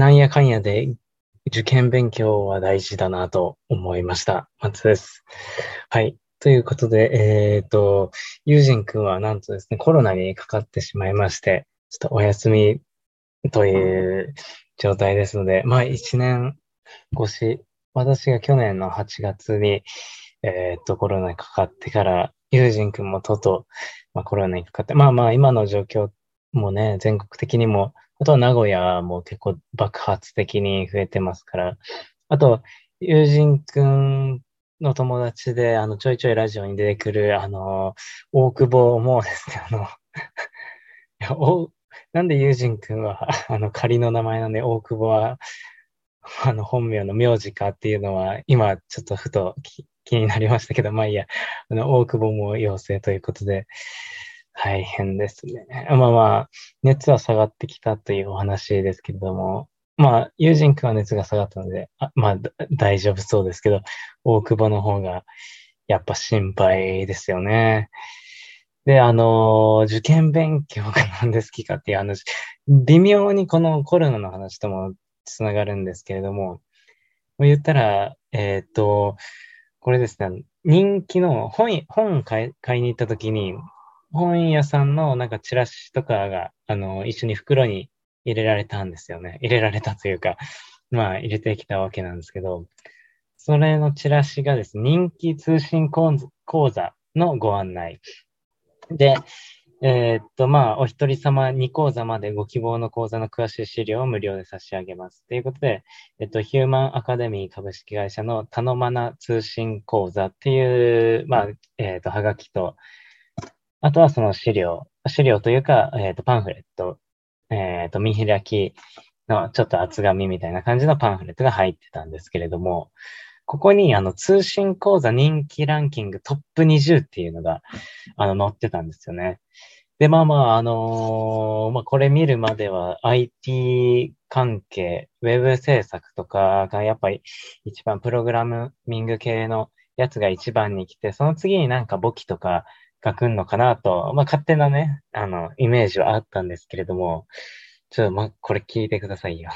なんやかんやで受験勉強は大事だなと思いました。松です。はい。ということで、友人くんはなんとですね、コロナにかかってしまいまして、ちょっとお休みという状態ですので、まあ1年越し、私が去年の8月に、コロナにかかってから、友人くんもとうとう、まあ、コロナにかかって、まあまあ今の状況もね、全国的にも、あとは名古屋も結構爆発的に増えてますから、あと、友人くんの友達で、ちょいちょいラジオに出てくる、大久保もですね、なんで友人くんは、仮の名前なんで、大久保は、本名の名字かっていうのは、今、ちょっとふと気になりましたけど、まあいいや、大久保も陽性ということで、大変ですね。まあまあ、熱は下がってきたというお話ですけれども、まあ、友人くんは熱が下がったので、まあ、大丈夫そうですけど、大久保の方が、やっぱ心配ですよね。で、受験勉強が何で好きかっていう話、微妙にこのコロナの話ともつながるんですけれども、言ったら、これですね、人気の本買いに行った時に、本屋さんのなんかチラシとかが、一緒に袋に入れられたんですよね。入れられたというか、まあ入れてきたわけなんですけど、それのチラシがですね、人気通信講座のご案内。で、まあ、お一人様2講座までご希望の講座の詳しい資料を無料で差し上げます。ということで、ヒューマンアカデミー株式会社の頼まな通信講座っていう、まあ、はがきと、あとはその資料というか、パンフレット、見開きのちょっと厚紙みたいな感じのパンフレットが入ってたんですけれども、ここに通信講座人気ランキングトップ20っていうのが、載ってたんですよね。で、まあまあ、まあこれ見るまでは IT 関係、ウェブ制作とかがやっぱり一番プログラミング系のやつが一番に来て、その次になんか簿記とか、が来るのかなと、まあ、勝手なね、イメージはあったんですけれども、ちょっと、ま、これ聞いてくださいよ。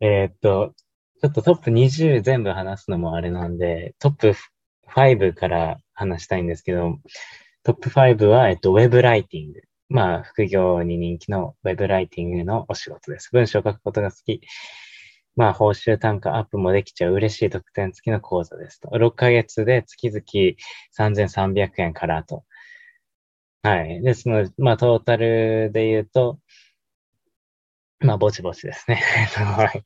ちょっとトップ20全部話すのもあれなんで、トップ5から話したいんですけど、トップ5は、ウェブライティング。まあ、副業に人気のウェブライティングのお仕事です。文章を書くことが好き。まあ、報酬単価アップもできちゃう嬉しい特典付きの講座ですと。6ヶ月で月々3300円からと。はい。ですので、まあ、トータルで言うと、まあ、ぼちぼちですね。はい。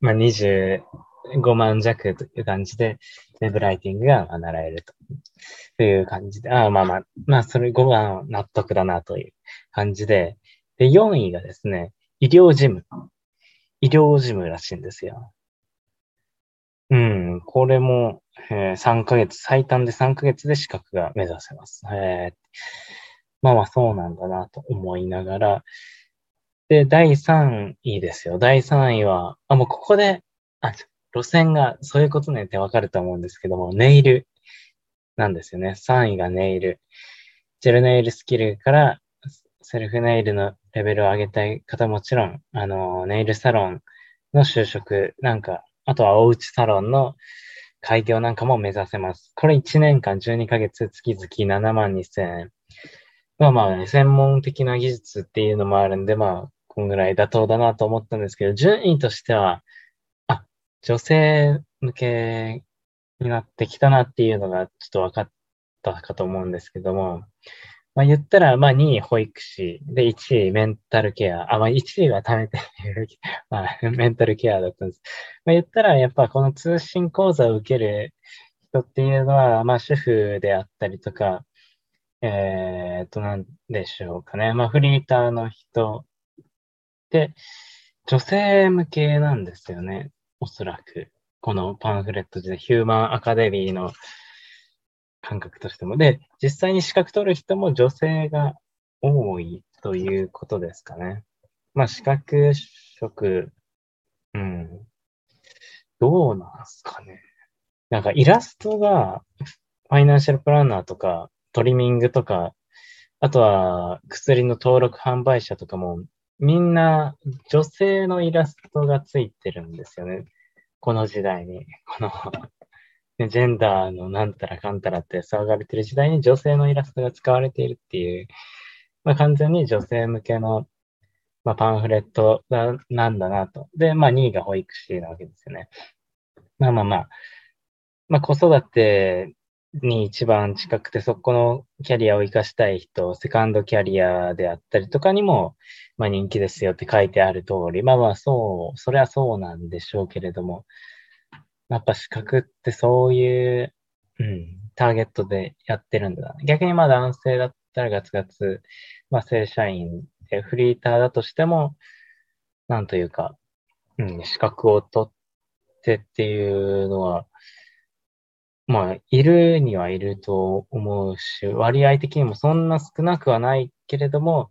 まあ、25万弱という感じで、ウェブライティングが習えるという感じで、まあ、それ5番納得だなという感じで、で、4位がですね、医療事務らしいんですよ。うん、これも、最短で3ヶ月で資格が目指せます。まあまあそうなんだなと思いながら。で、第3位ですよ。第3位は、もうここで、路線がそういうことねってわかると思うんですけども、ネイルなんですよね。3位がネイル。ジェルネイルスキルから、セルフネイルのレベルを上げたい方もちろん、ネイルサロンの就職なんか、あとはおうちサロンの開業なんかも目指せます。これ1年間12ヶ月月々72,000円。まあまあ、ね、専門的な技術っていうのもあるんで、まあ、こんぐらい妥当だなと思ったんですけど、順位としては、女性向けになってきたなっていうのがちょっと分かったかと思うんですけども、まあ、言ったら、まあ、2位保育士、で、1位メンタルケア。まあ、1位は貯めてる、まあ、メンタルケアだったんです。まあ、言ったら、やっぱこの通信講座を受ける人っていうのは、まあ、主婦であったりとか、なんでしょうかね。まあ、フリーターの人で、女性向けなんですよね。おそらく。このパンフレットで、ヒューマンアカデミーの感覚としても。で、実際に資格取る人も女性が多いということですかね。まあ、資格職、うん。どうなんですかね。なんかイラストが、ファイナンシャルプランナーとか、トリミングとか、あとは薬の登録販売者とかもみんな女性のイラストがついてるんですよね。この時代に。この、ジェンダーのなんたらかんたらって騒がれてる時代に女性のイラストが使われているっていう、まあ、完全に女性向けの、まあ、パンフレットなんだなと。で、まあ2位が保育士なわけですよね。まあまあまあ。まあ子育てに一番近くて、そこのキャリアを生かしたい人、セカンドキャリアであったりとかにも、まあ人気ですよって書いてある通り、まあまあそう、それはそうなんでしょうけれども、やっぱ資格ってそういう、ターゲットでやってるんだな。逆にまあ男性だったらガツガツ、まあ正社員でフリーターだとしても、なんというか、資格を取ってっていうのは、まあ、いるにはいると思うし、割合的にもそんな少なくはないけれども、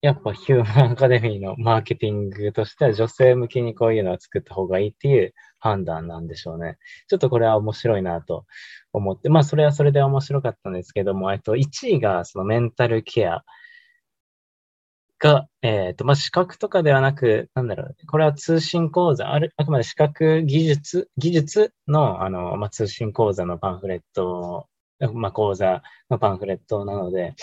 やっぱヒューマンアカデミーのマーケティングとしては女性向けにこういうのは作った方がいいっていう判断なんでしょうね。ちょっとこれは面白いなと思って、まあそれはそれで面白かったんですけども、1位がそのメンタルケアが、まあ、資格とかではなく、なんだろう、これは通信講座、あくまで資格技術の、まあ、通信講座のパンフレット、まあ、講座のパンフレットなので、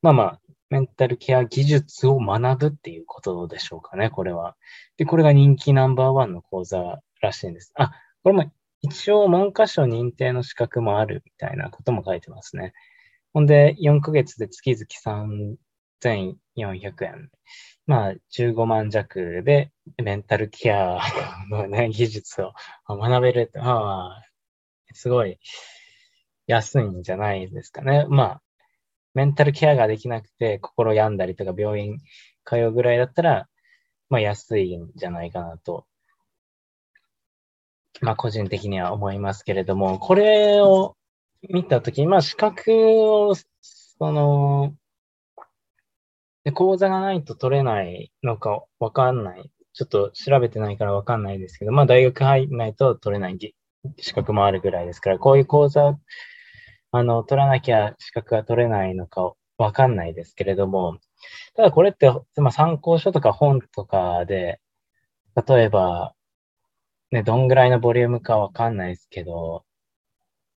まあまあ、メンタルケア技術を学ぶっていうことでしょうかね、これは。で、これが人気ナンバー1の講座らしいんです。あ、これも一応文科省認定の資格もあるみたいなことも書いてますね。ほんで、4ヶ月で月々3,400円。まあ、15万弱でメンタルケアの、ね、技術を学べるって、まあ、すごい安いんじゃないですかね。まあ、メンタルケアができなくて心病んだりとか病院通うぐらいだったら、まあ、安いんじゃないかなと、まあ、個人的には思いますけれども、これを見たときに、まあ、資格を、で、講座がないと取れないのかわかんない。ちょっと調べてないからわかんないですけど、まあ大学入んないと取れない資格もあるぐらいですから、こういう講座、取らなきゃ資格が取れないのかわかんないですけれども、ただこれって、まあ参考書とか本とかで、例えば、ね、どんぐらいのボリュームかわかんないですけど、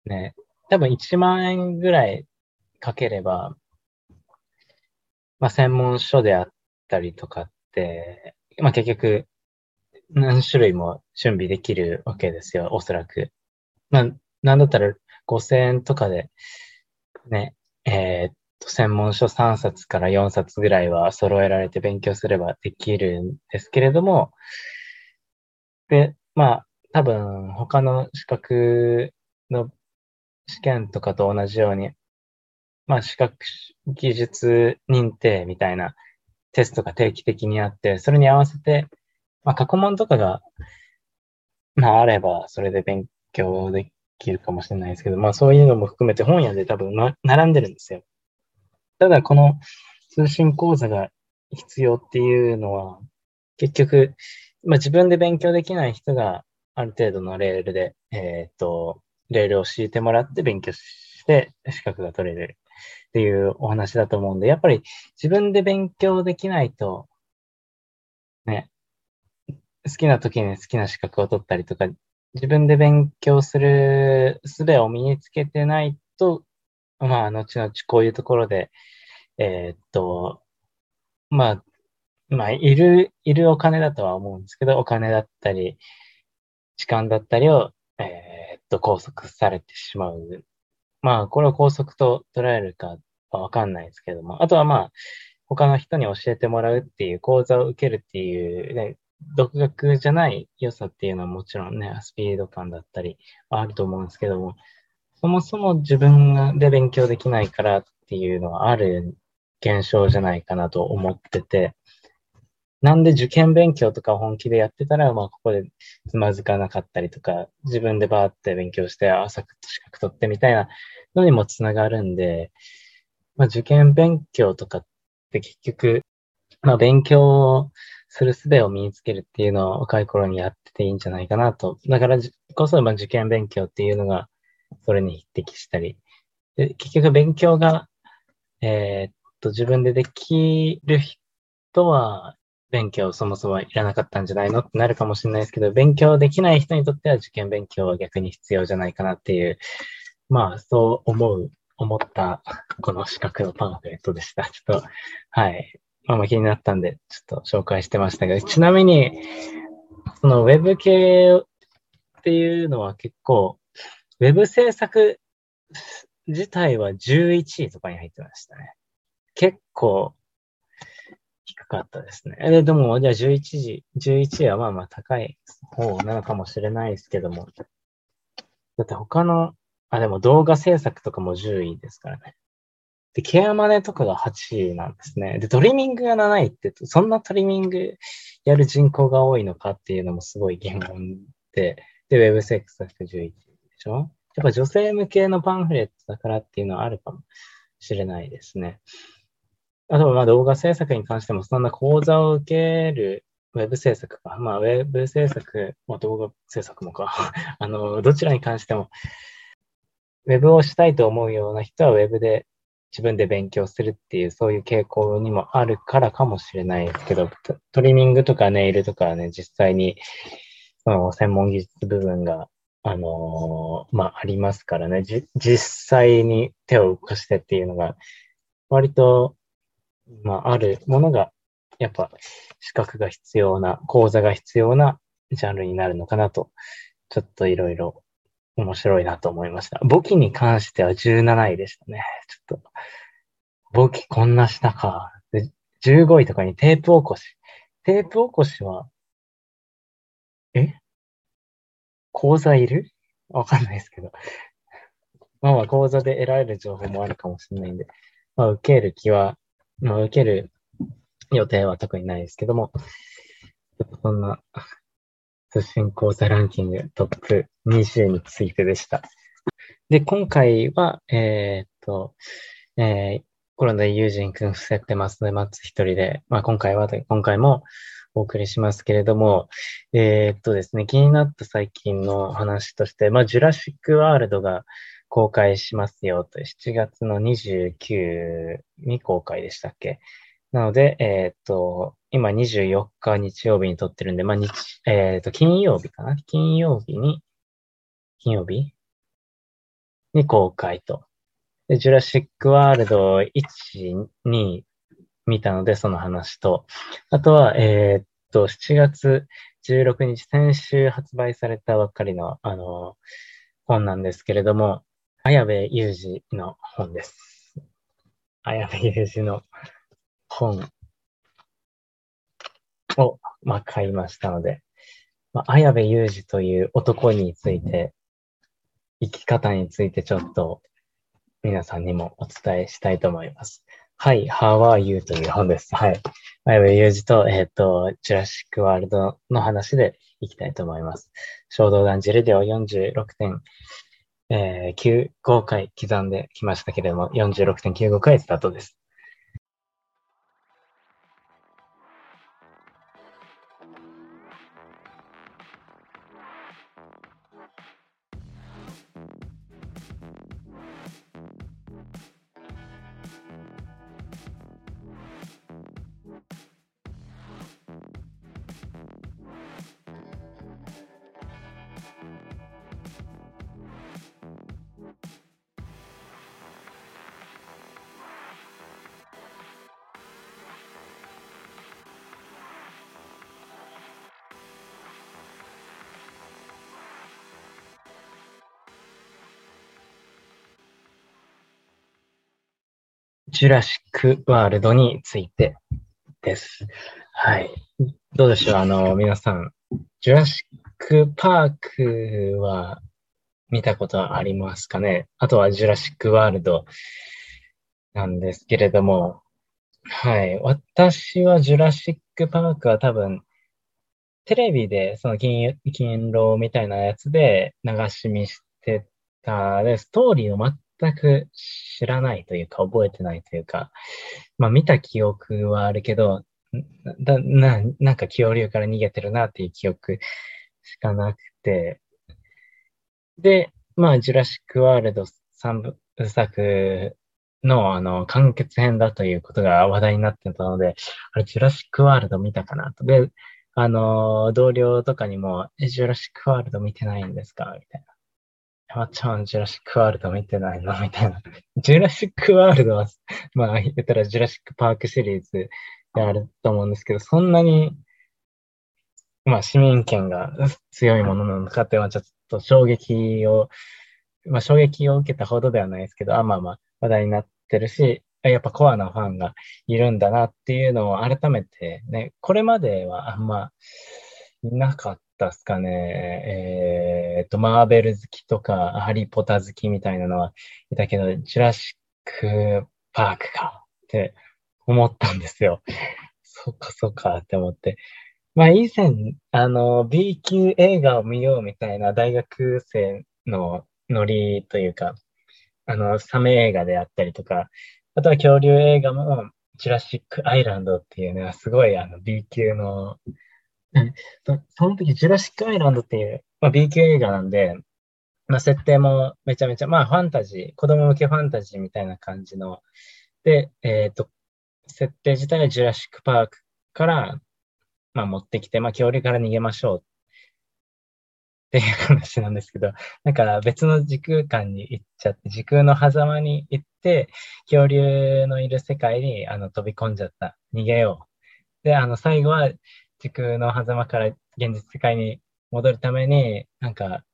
ね、多分1万円ぐらいかければ、まあ、専門書であったりとかって、まあ、結局、何種類も準備できるわけですよ、おそらく。まあ、なんだったら5000円とかで、ね、専門書3冊から4冊ぐらいは揃えられて勉強すればできるんですけれども、で、まあ、多分、他の資格の試験とかと同じように、まあ、資格技術認定みたいなテストが定期的にあって、それに合わせて、まあ、過去問とかが、まあ、あれば、それで勉強できるかもしれないですけど、まあ、そういうのも含めて本屋で多分、並んでるんですよ。ただ、この通信講座が必要っていうのは、結局、まあ、自分で勉強できない人が、ある程度のレールで、レールを敷いてもらって勉強して、資格が取れる。っていうお話だと思うんで、やっぱり自分で勉強できないと、ね、好きな時に好きな資格を取ったりとか、自分で勉強する術を身につけてないと、まあ、後々こういうところで、まあ、いるお金だとは思うんですけど、お金だったり、時間だったりを、拘束されてしまう。まあ、これを拘束と捉えるかはわかんないですけども、あとはまあ、他の人に教えてもらうっていう、講座を受けるっていう、ね、独学じゃない良さっていうのはもちろんね、スピード感だったりあると思うんですけども、そもそも自分で勉強できないからっていうのはある現象じゃないかなと思ってて、なんで受験勉強とか本気でやってたら、まあ、ここでつまずかなかったりとか、自分でバーって勉強して、サクッと資格取ってみたいなのにもつながるんで、まあ、受験勉強とかって結局、まあ、勉強をする術を身につけるっていうのを若い頃にやってていいんじゃないかなと。だからこそ、まあ、受験勉強っていうのが、それに匹敵したり。で結局、勉強が、自分でできる人は勉強そもそもいらなかったんじゃないのってなるかもしれないですけど、勉強できない人にとっては受験勉強は逆に必要じゃないかなっていう、まあそう思ったこの資格のパンフレットでした。ちょっと、はい。まあ気になったんで、ちょっと紹介してましたけど、ちなみに、そのウェブ系っていうのは結構、ウェブ制作自体は11位とかに入ってましたね。結構低かったですね。でも、じゃあ11位はまあまあ高い方なのかもしれないですけども、だって他の、でも動画制作とかも10位ですからね。で、ケアマネとかが8位なんですね。で、トリミングが7位って、そんなトリミングやる人口が多いのかっていうのもすごい疑問で、で、ウェブ制作11位でしょ？やっぱ女性向けのパンフレットだからっていうのはあるかもしれないですね。あとはまあ動画制作に関してもそんな講座を受けるウェブ制作か。まあウェブ制作も動画制作もか。どちらに関しても、ウェブをしたいと思うような人はウェブで自分で勉強するっていう、そういう傾向にもあるからかもしれないですけど、トリミングとかネイルとかね、実際にその専門技術部分が、まあ、ありますからね、実際に手を動かしてっていうのが、割と、まあ、あるものが、やっぱ資格が必要な、講座が必要なジャンルになるのかなと、ちょっといろいろ面白いなと思いました。簿記に関しては17位でしたね。ちょっと、簿記こんな下か。で、15位とかにテープ起こし。テープ起こしは、講座いる？わかんないですけど。まあまあ講座で得られる情報もあるかもしれないんで、まあ受ける予定は特にないですけども、ちょっとそんな、通信講座ランキングトップ20についてでした。で、今回は、コロナで友人くん伏せてますので、マッツ一人で、まあ今回もお送りしますけれども、ですね、気になった最近の話として、まあ、ジュラシックワールドが公開しますよと、7月の29に公開でしたっけ？なので、今24日日曜日に撮ってるんで、まあ、金曜日に公開と。で、ジュラシックワールド1、2見たので、その話と。あとは、7月16日、先週発売されたばっかりの、本なんですけれども、綾部祐二の本です。綾部祐二の本を、まあ、買いましたので、まあ、綾部祐二という男について、生き方についてちょっと皆さんにもお伝えしたいと思います。はい、How are you という本です。はい。綾部祐二と、ジュラシックワールドの話でいきたいと思います。衝動男児レディオ 46.95 回刻んできましたけれども、46.95 回スタートです。ジュラシックワールドについてです。はい。どうでしょう？皆さん、ジュラシックパークは見たことはありますかね？あとはジュラシックワールドなんですけれども、はい。私はジュラシックパークは多分、テレビで、その金浪みたいなやつで流し見してたで、ストーリーを全く知らないというか、覚えてないというか、まあ見た記憶はあるけど、なんか恐竜から逃げてるなっていう記憶しかなくて、で、まあジュラシックワールド3部作の、完結編だということが話題になってたので、あれ、ジュラシックワールド見たかなと。で、同僚とかにも、ジュラシックワールド見てないんですかみたいな。まっちゃん、ジュラシックワールド見てないのみたいな。ジュラシックワールドは、まあ、言ったらジュラシックパークシリーズであると思うんですけど、そんなに、まあ、市民権が強いものなのかっていうのは、ちょっと衝撃を受けたほどではないですけど、まあまあ、話題になってるし、やっぱコアなファンがいるんだなっていうのを改めてね、これまではあんまいなかったですかね。マーベル好きとか、ハリーポター好きみたいなのはいたけど、ジュラシックパークかって思ったんですよ。そっかそっかって思って。まあ以前、B 級映画を見ようみたいな大学生のノリというか、サメ映画であったりとか、あとは恐竜映画も、ジュラシックアイランドっていうのはすごいB 級の、その時ジュラシックアイランドっていう、まあ、B 級映画なんで、まあ、設定もめちゃめちゃ、まあファンタジー、子供向けファンタジーみたいな感じの、で、設定自体はジュラシックパークから、まあ持ってきて、まあ恐竜から逃げましょうっていう話なんですけど、だから別の時空間に行っちゃって、時空の狭間に行って、恐竜のいる世界に飛び込んじゃった。逃げよう。で、最後は時空の狭間から現実世界に戻るために、なんか、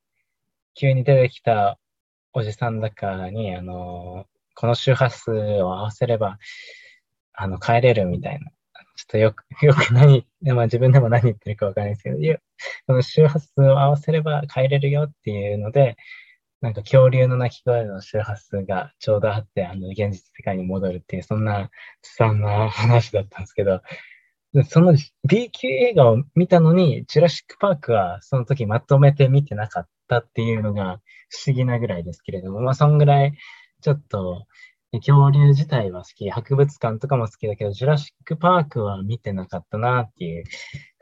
急に出てきたおじさんだからに、この周波数を合わせれば、帰れるみたいな。ちょっとよく何、まあ自分でも何言ってるかわからないですけど、この周波数を合わせれば帰れるよっていうので、なんか恐竜の鳴き声の周波数がちょうどあって、現実世界に戻るっていう、そんな悲惨な話だったんですけど、その B 級映画を見たのに、ジュラシックパークはその時まとめて見てなかったっていうのが不思議なぐらいですけれども、まあそんぐらいちょっと、恐竜自体は好き、博物館とかも好きだけど、ジュラシックパークは見てなかったなっていう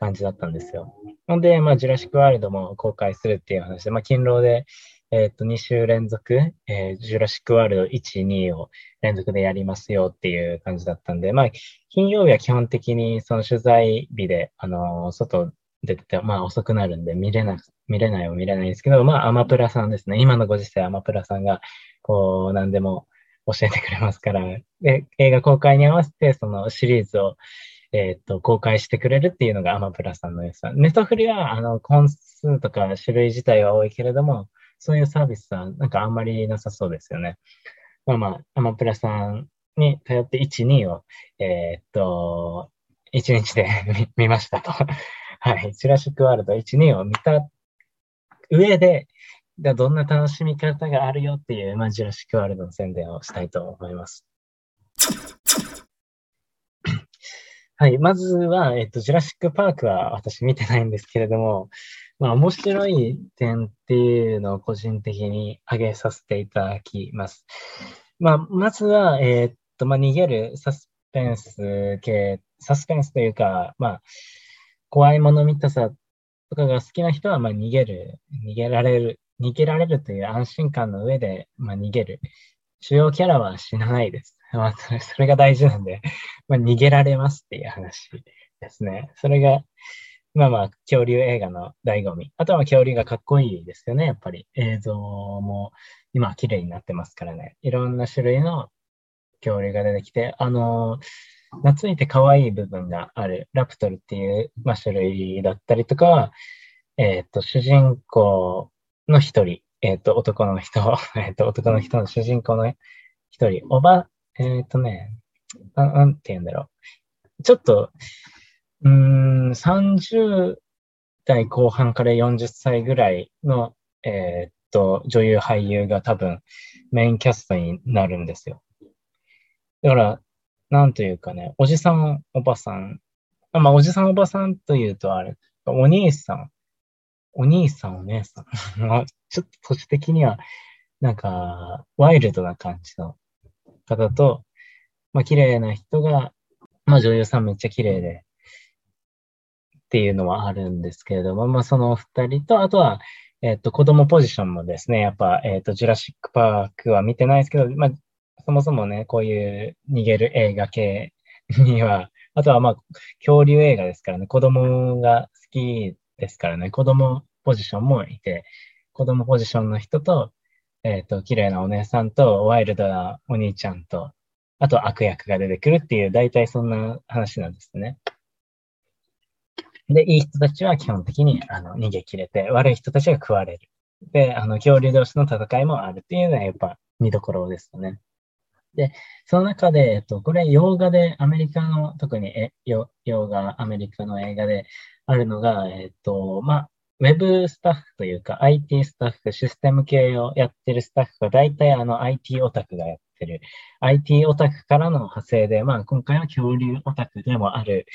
感じだったんですよ。ほんで、まあ、ジュラシックワールドも公開するっていう話で、まあ、勤労で、2週連続、ジュラシックワールド1、2を連続でやりますよっていう感じだったんで、まあ、金曜日は基本的にその取材日で、外出てて、まあ、遅くなるんで見れないんですけど、まあ、アマプラさんですね。今のご時世、アマプラさんが、こう、何でも、教えてくれますから、で、映画公開に合わせて、そのシリーズを、公開してくれるっていうのがアマプラさんの良さ。ネットフリは、本数とか種類自体は多いけれども、そういうサービスはなんかあんまりなさそうですよね。まあまあ、アマプラさんに頼って1、2を、1日で見ましたと。はい。ジュラシックワールド1、2を見た上で、どんな楽しみ方があるよっていう、まあ、ジュラシックワールドの宣伝をしたいと思います。はい。まずは、ジュラシックパークは私見てないんですけれども、まあ、面白い点っていうのを個人的に挙げさせていただきます。まあ、まずは、まあ、逃げるサスペンスというか、まあ、怖いもの見たさとかが好きな人は、まあ、逃げられるという安心感の上で、まあ、逃げる。主要キャラは死なないです。まあ、それが大事なんで、まあ、逃げられますっていう話ですね。それが、まあまあ、恐竜映画の醍醐味。あとは恐竜がかっこいいですよね、やっぱり。映像も今綺麗になってますからね。いろんな種類の恐竜が出てきて、懐いて可愛い部分がある。ラプトルっていう、まあ、種類だったりとか、主人公、の一人、男の人の主人公の一人、なんて言うんだろう。ちょっと、30代後半から40歳ぐらいの、女優、俳優が多分メインキャストになるんですよ。だから、なんというかね、おじさん、おばさん、まあ、おじさん、おばさんというとあれ、お兄さん、お姉さん。ちょっと年的には、なんか、ワイルドな感じの方と、まあ、綺麗な人が、まあ、女優さんめっちゃ綺麗で、っていうのはあるんですけれども、まあ、その二人と、あとは、子供ポジションもですね、やっぱ、ジュラシックパークは見てないですけど、まあ、そもそもね、こういう逃げる映画系には、あとはまあ、恐竜映画ですからね、子供が好きですからね、子供ポジションもいて、子供ポジションの人と、綺麗なお姉さんと、ワイルドなお兄ちゃんと、あと悪役が出てくるっていう、大体そんな話なんですね。で、いい人たちは基本的に逃げ切れて、悪い人たちが食われる。で、恐竜同士の戦いもあるっていうのはやっぱ見どころですよね。で、その中で、これ洋画でアメリカの、特に洋画、アメリカの映画であるのが、まあ、ウェブスタッフというか IT スタッフ、システム系をやってるスタッフが大体IT オタクがやってる。IT オタクからの派生で、まあ今回は恐竜オタクでもある、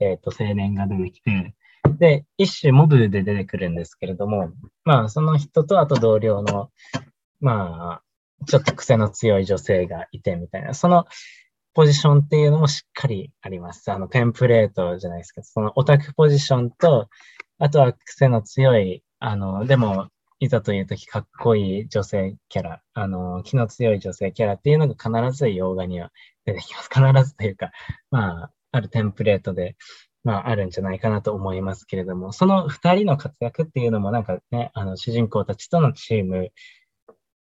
青年が出てきて、で、一種モブで出てくるんですけれども、まあその人とあと同僚の、まあちょっと癖の強い女性がいてみたいな、そのポジションっていうのもしっかりあります。テンプレートじゃないですけど、そのオタクポジションと、あとは癖の強い、でも、いざというときかっこいい女性キャラ、気の強い女性キャラっていうのが必ず洋画には出てきます。必ずというか、まあ、あるテンプレートで、まあ、あるんじゃないかなと思いますけれども、その二人の活躍っていうのもなんかね、主人公たちとのチーム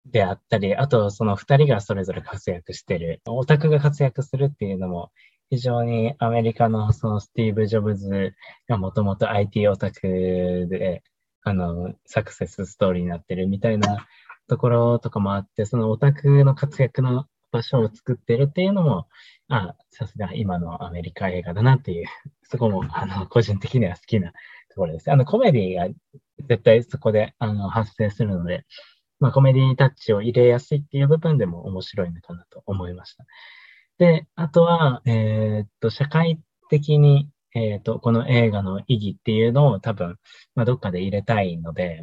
であったり、あとその二人がそれぞれ活躍してる、オタクが活躍するっていうのも、非常にアメリカのそのスティーブ・ジョブズがもともと IT オタクでサクセスストーリーになってるみたいなところとかもあって、そのオタクの活躍の場所を作ってるっていうのも、あ、さすが今のアメリカ映画だなっていう、そこも個人的には好きなところです。コメディが絶対そこで発生するので、まあ、コメディタッチを入れやすいっていう部分でも面白いのかなと思いました。で、あとは、社会的に、この映画の意義っていうのを多分、まあ、どっかで入れたいので、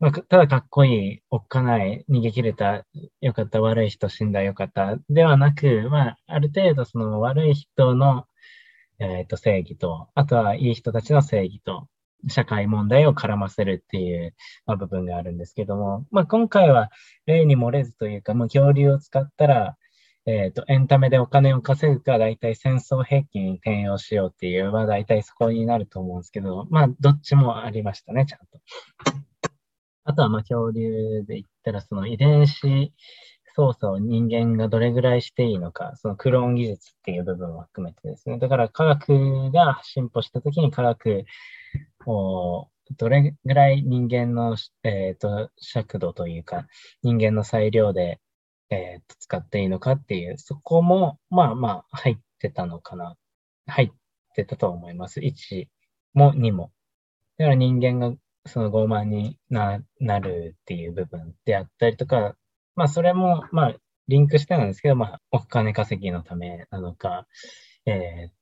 まあ、ただかっこいい、おっかない、逃げ切れた、よかった、悪い人、死んだ、よかった、ではなく、まあ、ある程度、その悪い人の、正義と、あとはいい人たちの正義と、社会問題を絡ませるっていう、まあ、部分があるんですけども、まあ、今回は例に漏れずというか、もう恐竜を使ったら、エンタメでお金を稼ぐか、大体戦争兵器に転用しようっていう、まあ大体そこになると思うんですけど、まあどっちもありましたね、ちゃんと。あとはまあ恐竜で言ったら、その遺伝子操作を人間がどれぐらいしていいのか、そのクローン技術っていう部分を含めてですね、だから科学が進歩したときに科学を、どれぐらい人間の、尺度というか、人間の裁量で、使っていいのかっていう、そこも、まあまあ、入ってたのかな。入ってたと思います。1も2も。だから人間がその傲慢になるっていう部分であったりとか、まあそれも、まあ、リンクしてなんですけど、まあ、お金稼ぎのためなのか、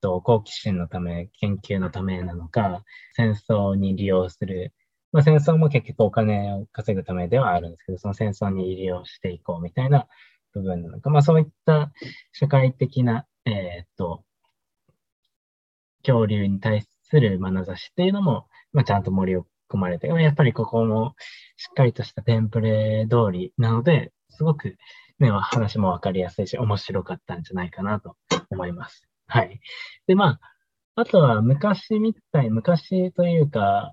好奇心のため、研究のためなのか、戦争に利用する。まあ、戦争も結局お金を稼ぐためではあるんですけど、その戦争に利用していこうみたいな部分なのか、まあ、そういった社会的な、恐竜に対する眼差しっていうのも、まあ、ちゃんと盛り込まれて、やっぱりここもしっかりとしたテンプレ通りなので、すごく、ね、話もわかりやすいし、面白かったんじゃないかなと思います。はい。で、まあ、あとは昔というか、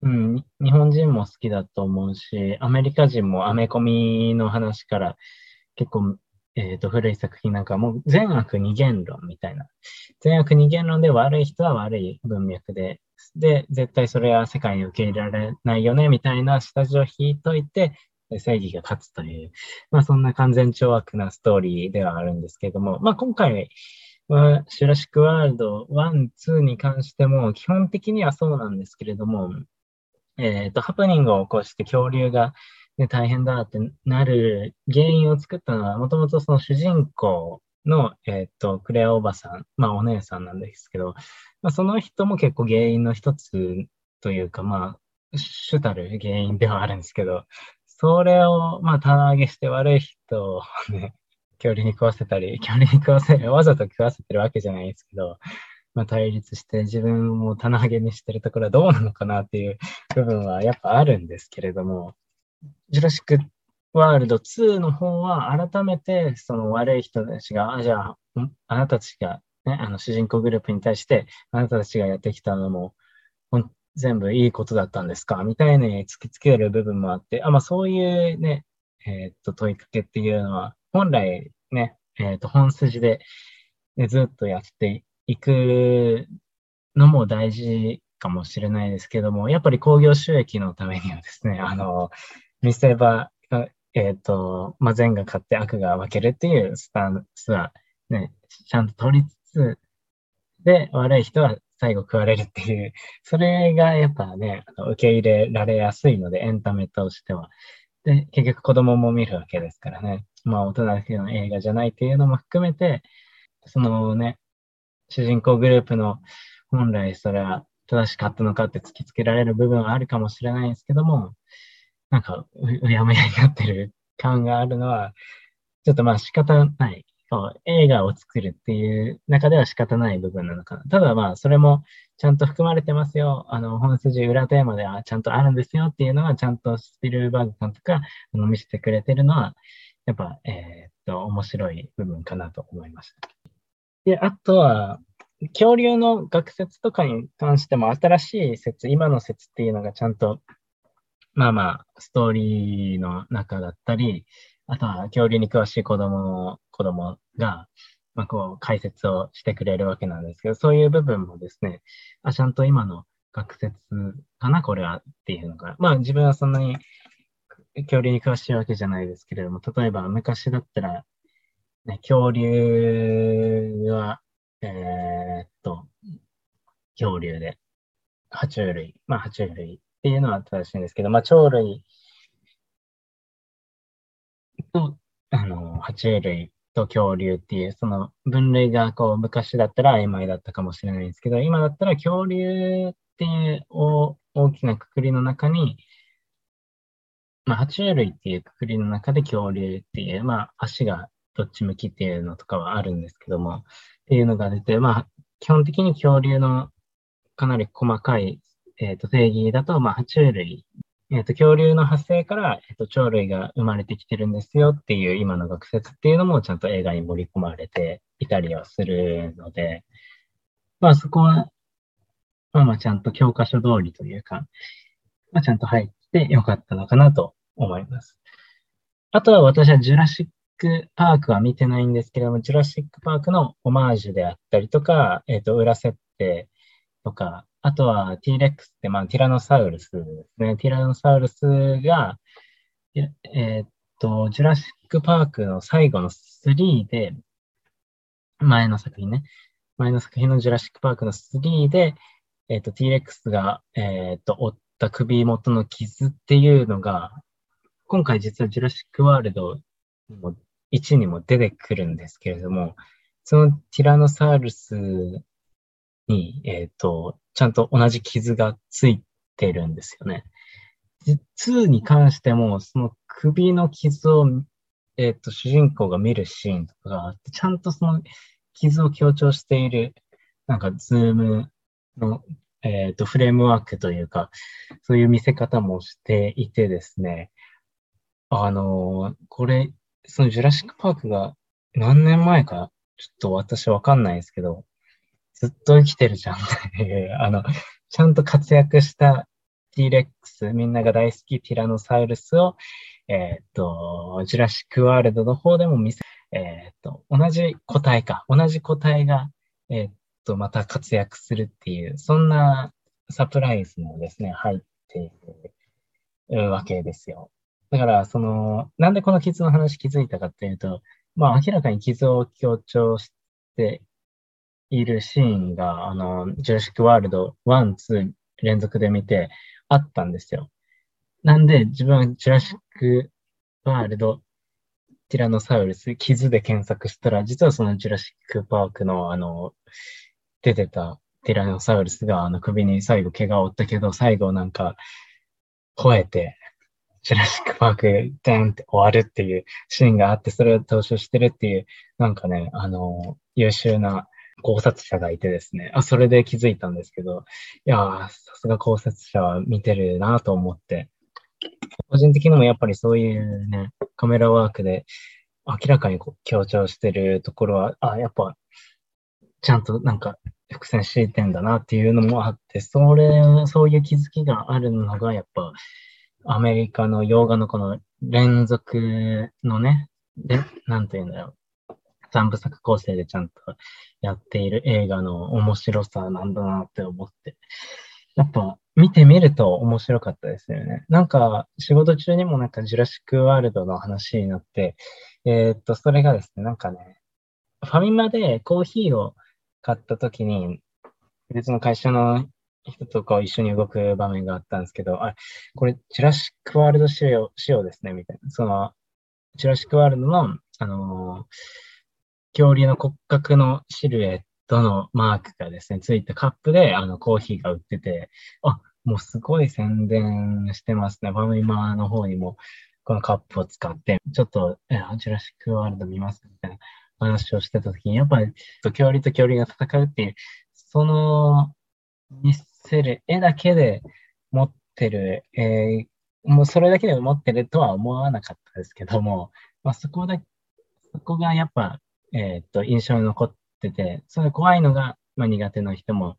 うん、日本人も好きだと思うし、アメリカ人もアメコミの話から結構、古い作品なんかもう善悪二元論みたいな。善悪二元論で悪い人は悪い文脈で、で、絶対それは世界に受け入れられないよねみたいな下地を引いといて、正義が勝つという、まあそんな完全懲悪なストーリーではあるんですけれども、まあ今回、ジュラシックワールド1、2に関しても基本的にはそうなんですけれども、ハプニングを起こして恐竜が、ね、大変だってなる原因を作ったのは、もともとその主人公の、クレアおばさん、まあお姉さんなんですけど、まあ、その人も結構原因の一つというか、まあ、主たる原因ではあるんですけど、それを、まあ、棚上げして悪い人をね、恐竜に食わせたり、わざと食わせてるわけじゃないですけど、まあ、対立して自分を棚上げにしてるところはどうなのかなっていう部分はやっぱあるんですけれども、ジュラシックワールド2の方は改めてその悪い人たちが、じゃあ、あなたたちが、ね、主人公グループに対して、あなたたちがやってきたのも、全部いいことだったんですかみたいに突きつける部分もあって、まあ、そういうね、問いかけっていうのは、本来ね、本筋でずっとやっていくのも大事かもしれないですけども、やっぱり興行収益のためにはですね、見せ場、まあ、善が勝って悪が分けるっていうスタンスはね、ちゃんと取りつつ、で、悪い人は最後食われるっていう、それがやっぱね、受け入れられやすいので、エンタメとしては。で、結局子供も見るわけですからね。まあ、大人だけの映画じゃないっていうのも含めて、そのね、主人公グループの本来それは正しかったのかって突きつけられる部分はあるかもしれないんですけども、なんか、うやむやになってる感があるのは、ちょっとまあ仕方ない。映画を作るっていう中では仕方ない部分なのかな。ただまあ、それもちゃんと含まれてますよ。本筋裏テーマではちゃんとあるんですよっていうのは、ちゃんとスピルバーグ監督が見せてくれてるのは、やっぱ、面白い部分かなと思いました。で、あとは、恐竜の学説とかに関しても、新しい説、今の説っていうのがちゃんと、まあまあ、ストーリーの中だったり、あとは恐竜に詳しい子供が、まあ、こう解説をしてくれるわけなんですけど、そういう部分もですね、ちゃんと今の学説かな、これはっていうのが、まあ自分はそんなに恐竜に詳しいわけじゃないですけれども、例えば昔だったら、ね、恐竜は、恐竜で、爬虫類っていうのは正しいんですけど、まあ鳥類、爬虫類と恐竜っていう、その分類がこう昔だったら曖昧だったかもしれないんですけど、今だったら恐竜っていう大きな括りの中に、まあ、爬虫類っていう括りの中で恐竜っていう、まあ、足がどっち向きっていうのとかはあるんですけども、っていうのが出て、まあ、基本的に恐竜のかなり細かい、定義だと、まあ、爬虫類。恐竜の発生から、鳥類が生まれてきてるんですよっていう今の学説っていうのもちゃんと映画に盛り込まれていたりはするので、まあそこは、まあちゃんと教科書通りというか、まあちゃんと入ってよかったのかなと思います。あとは私はジュラシックパークは見てないんですけれども、ジュラシックパークのオマージュであったりとか、裏設定とか、あとは T-REX って、まあ、ティラノサウルスですね。ティラノサウルスが、ジュラシック・パークの最後の3で、前の作品のジュラシック・パークの3で、T-REX が、負った首元の傷っていうのが、今回実はジュラシック・ワールド1にも出てくるんですけれども、そのティラノサウルスに、ちゃんと同じ傷がついてるんですよね。2に関しても、その首の傷を、主人公が見るシーンとかがあって、ちゃんとその傷を強調している、なんか、ズームの、フレームワークというか、そういう見せ方もしていてですね、これ、そのジュラシック・パークが何年前か、ちょっと私わかんないですけど、ずっと生きてるじゃんっていう、ちゃんと活躍したT-REX、みんなが大好きティラノサウルスを、ジュラシックワールドの方でも見せ、同じ個体が、また活躍するっていう、そんなサプライズもですね、入っているわけですよ。だから、なんでこの傷の話気づいたかっていうと、まあ明らかに傷を強調して、いるシーンが、ジュラシックワールド1、2連続で見てあったんですよ。なんで、自分はジュラシックワールド、ティラノサウルス、傷で検索したら、実はそのジュラシックパークの、出てたティラノサウルスが、首に最後怪我を負ったけど、最後なんか、吠えて、ジュラシックパーク、ダーンって終わるっていうシーンがあって、それを踏襲してるっていう、なんかね、優秀な、考察者がいてですね。それで気づいたんですけど、いやー、さすが考察者は見てるなと思って、個人的にもやっぱりそういうね、カメラワークで明らかにこう強調してるところは、あ、やっぱちゃんとなんか伏線敷いてんだなっていうのもあって、そういう気づきがあるのがやっぱアメリカの洋画のこの連続のね、で、なんていうんだろう、3部作構成でちゃんとやっている映画の面白さなんだなって思って、やっぱ見てみると面白かったですよね。なんか仕事中にもなんかジュラシックワールドの話になって、それがですね、なんかね、ファミマでコーヒーを買った時に、別の会社の人とか一緒に動く場面があったんですけど、あれ、これ、ジュラシックワールド仕様ですね、みたいな。その、ジュラシックワールドの、恐竜の骨格のシルエットのマークがですね、ついたカップで、コーヒーが売ってて、あ、もうすごい宣伝してますね。ファミマの方にも、このカップを使って、ちょっと、ジュラシックワールド見ますみたいな話をしてた時に、やっぱり、恐竜と恐竜が戦うっていう、その、見せる絵だけで持ってる、もうそれだけで持ってるとは思わなかったですけども、まあ、そこがやっぱ、印象に残ってて、それ怖いのが、まあ、苦手な人も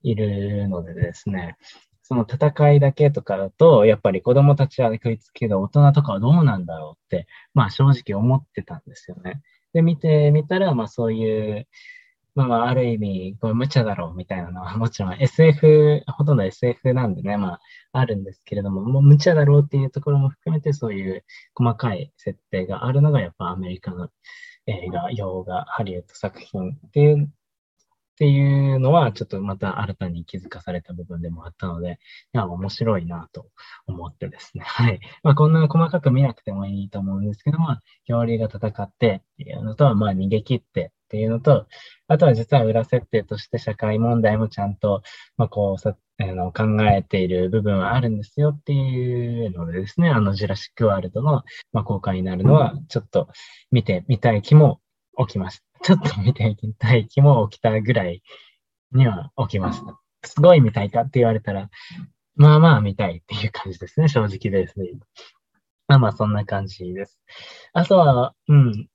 いるのでですね、その戦いだけとかだと、やっぱり子供たちは食いつきけど、大人とかはどうなんだろうって、まあ正直思ってたんですよね。で、見てみたら、まあそういう、まあ、ある意味、これ無茶だろうみたいなのは、もちろん SF、ほとんど SF なんでね、まあ、あるんですけれども、もう無茶だろうっていうところも含めて、そういう細かい設定があるのが、やっぱアメリカの映画、洋画、ハリウッド作品っていうのは、ちょっとまた新たに気づかされた部分でもあったので、いや、面白いなと思ってですね。はい。まあ、こんな細かく見なくてもいいと思うんですけども、恐竜が戦ってっていうのとは、まあ、逃げ切って、っていうのと、あとは実は裏設定として社会問題もちゃんと、まあ、こう考えている部分はあるんですよっていうのでですね、ジュラシックワールドの、まあ、公開になるのは、ちょっと見てみたい気も起きました。ちょっと見てみたい気も起きたぐらいには起きました。すごい見たいかって言われたら、まあまあ見たいっていう感じですね、正直ですね。まあまあそんな感じです。あとは、うん。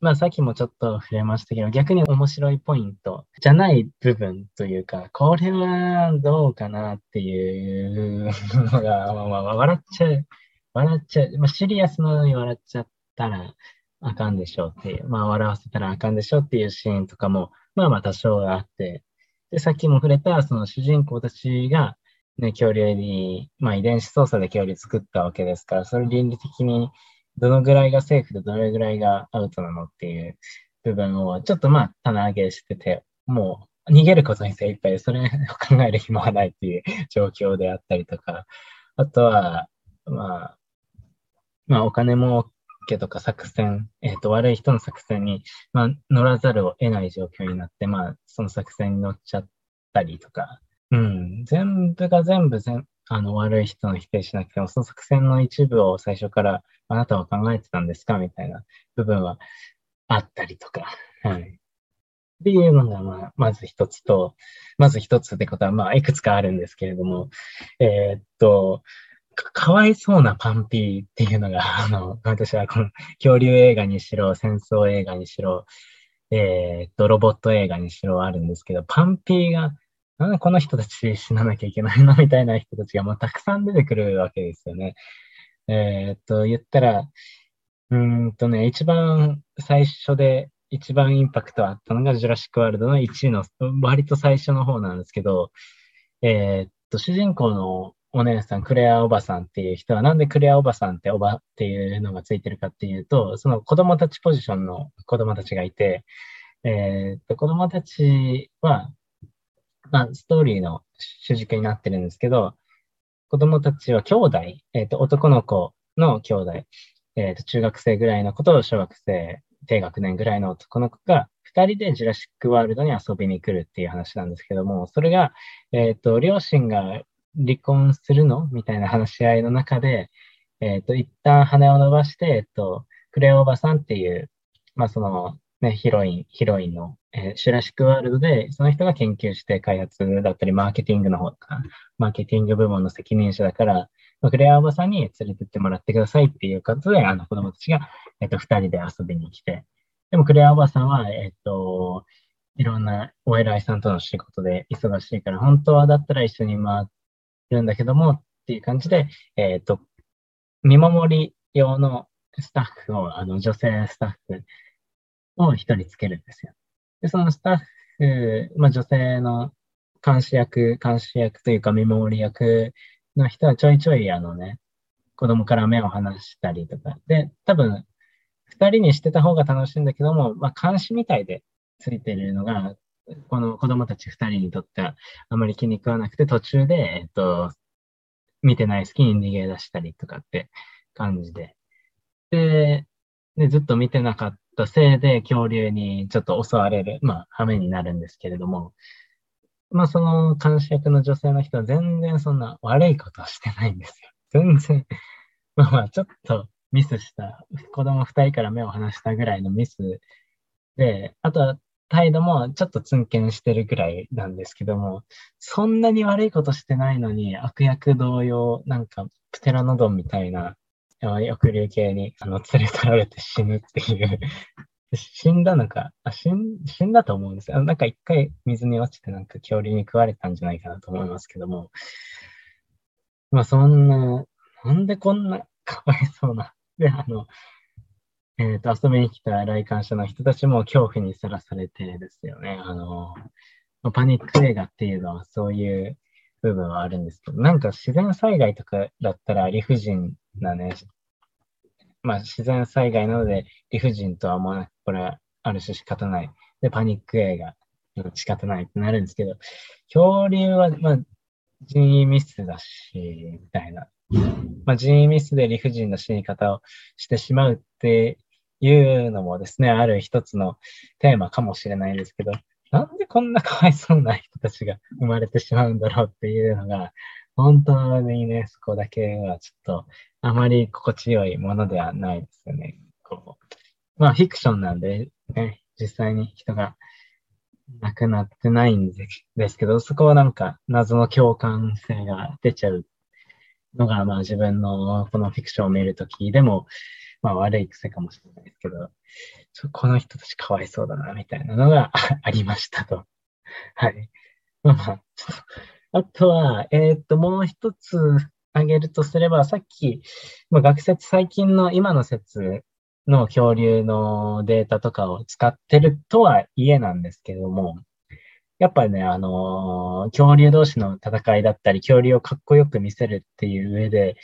まあさっきもちょっと触れましたけど、逆に面白いポイントじゃない部分というか、これはどうかなっていうのが、まあ、笑っちゃう、まあ、シリアスなのに笑っちゃったらあかんでしょうっていう、まあ笑わせたらあかんでしょうっていうシーンとかも、まあまあ多少あって、で、さっきも触れたその主人公たちが、ね、恐竜に、まあ遺伝子操作で恐竜作ったわけですから、それ倫理的に、どのぐらいがセーフでどれぐらいがアウトなのっていう部分をちょっとまあ棚上げしてて、もう逃げることに精一杯でそれを考える暇はないっていう状況であったりとか、あとは、まあお金儲けとか作戦、悪い人の作戦に、まあ、乗らざるを得ない状況になって、まあその作戦に乗っちゃったりとか、うん、全部が全部悪い人の否定しなくても、その作戦の一部を最初からあなたは考えてたんですかみたいな部分はあったりとか、はい。っていうのが、まあ、まず一つってことは、まあ、いくつかあるんですけれども、かわいそうなパンピーっていうのが、私はこの恐竜映画にしろ、戦争映画にしろ、ロボット映画にしろあるんですけど、パンピーが、なんでこの人たち死ななきゃいけないのみたいな人たちがもうたくさん出てくるわけですよね。言ったら、一番最初で一番インパクトあったのがジュラシックワールドの1位の割と最初の方なんですけど、主人公のお姉さん、クレアおばさんっていう人は、なんでクレアおばさんっておばっていうのがついてるかっていうと、その子供たちポジションの子供たちがいて、子供たちは、まあ、ストーリーの主軸になってるんですけど、子供たちは兄弟、男の子の兄弟、中学生ぐらいの子と小学生、低学年ぐらいの男の子が2人でジュラシックワールドに遊びに来るっていう話なんですけども、それが、両親が離婚するのみたいな話し合いの中で、一旦羽を伸ばして、クレオおばさんっていう、まあ、その、ね、ヒロインの、ジュラシックワールドで、その人が研究して開発だったり、マーケティング部門の責任者だから、クレアおばさんに連れてってもらってくださいっていうことで、子供たちが、2人で遊びに来て、でもクレアおばさんは、いろんなお偉いさんとの仕事で忙しいから、本当はだったら一緒に回るんだけどもっていう感じで、見守り用のスタッフを、女性スタッフを1人つけるんですよ。で、そのスタッフ、女性の監視役というか見守り役の人はちょいちょい子供から目を離したりとか。で、多分、2人にしてた方が楽しいんだけども、監視みたいでついてるのが、この子供たち2人にとってはあまり気に食わなくて、途中で、見てない隙に逃げ出したりとかって感じで。で、ずっと見てなかったせいで恐竜にちょっと襲われる、羽目になるんですけれども、その監視役の女性の人は全然そんな悪いことはしてないんですよ。全然。ちょっとミスした。子供2人から目を離したぐらいのミスで、あとは態度もちょっとツンケンしてるぐらいなんですけども、そんなに悪いことしてないのに、悪役同様、なんかプテラノドンみたいな、抑留系に連れ去られて死ぬっていう。死んだのか、死んだと思うんですよ。一回水に落ちて恐竜に食われたんじゃないかなと思いますけども。そんな、なんでこんなかわいそうな。で、遊びに来た来館者の人たちも恐怖にさらされてですよね。パニック映画っていうのはそういう部分はあるんですけど、自然災害とかだったら理不尽なね、自然災害なので理不尽とは思わなく、これはある種仕方ない。で、パニック映画、仕方ないってなるんですけど、恐竜は、人為ミスだし、みたいな。人為ミスで理不尽な死に方をしてしまうっていうのもですね、ある一つのテーマかもしれないですけど、なんでこんなかわいそうな人たちが生まれてしまうんだろうっていうのが、本当にね、そこだけはちょっと、あまり心地よいものではないですよね。フィクションなんで、ね、実際に人が亡くなってないんですけど、そこは謎の共感性が出ちゃうのが、自分のこのフィクションを見るときでも、悪い癖かもしれないですけど、この人たちかわいそうだな、みたいなのがありましたと。はい。ちょっとあとは、もう一つ挙げるとすれば、さっき、学説最近の今の説の恐竜のデータとかを使ってるとはいえなんですけども、やっぱりね、恐竜同士の戦いだったり、恐竜をかっこよく見せるっていう上で、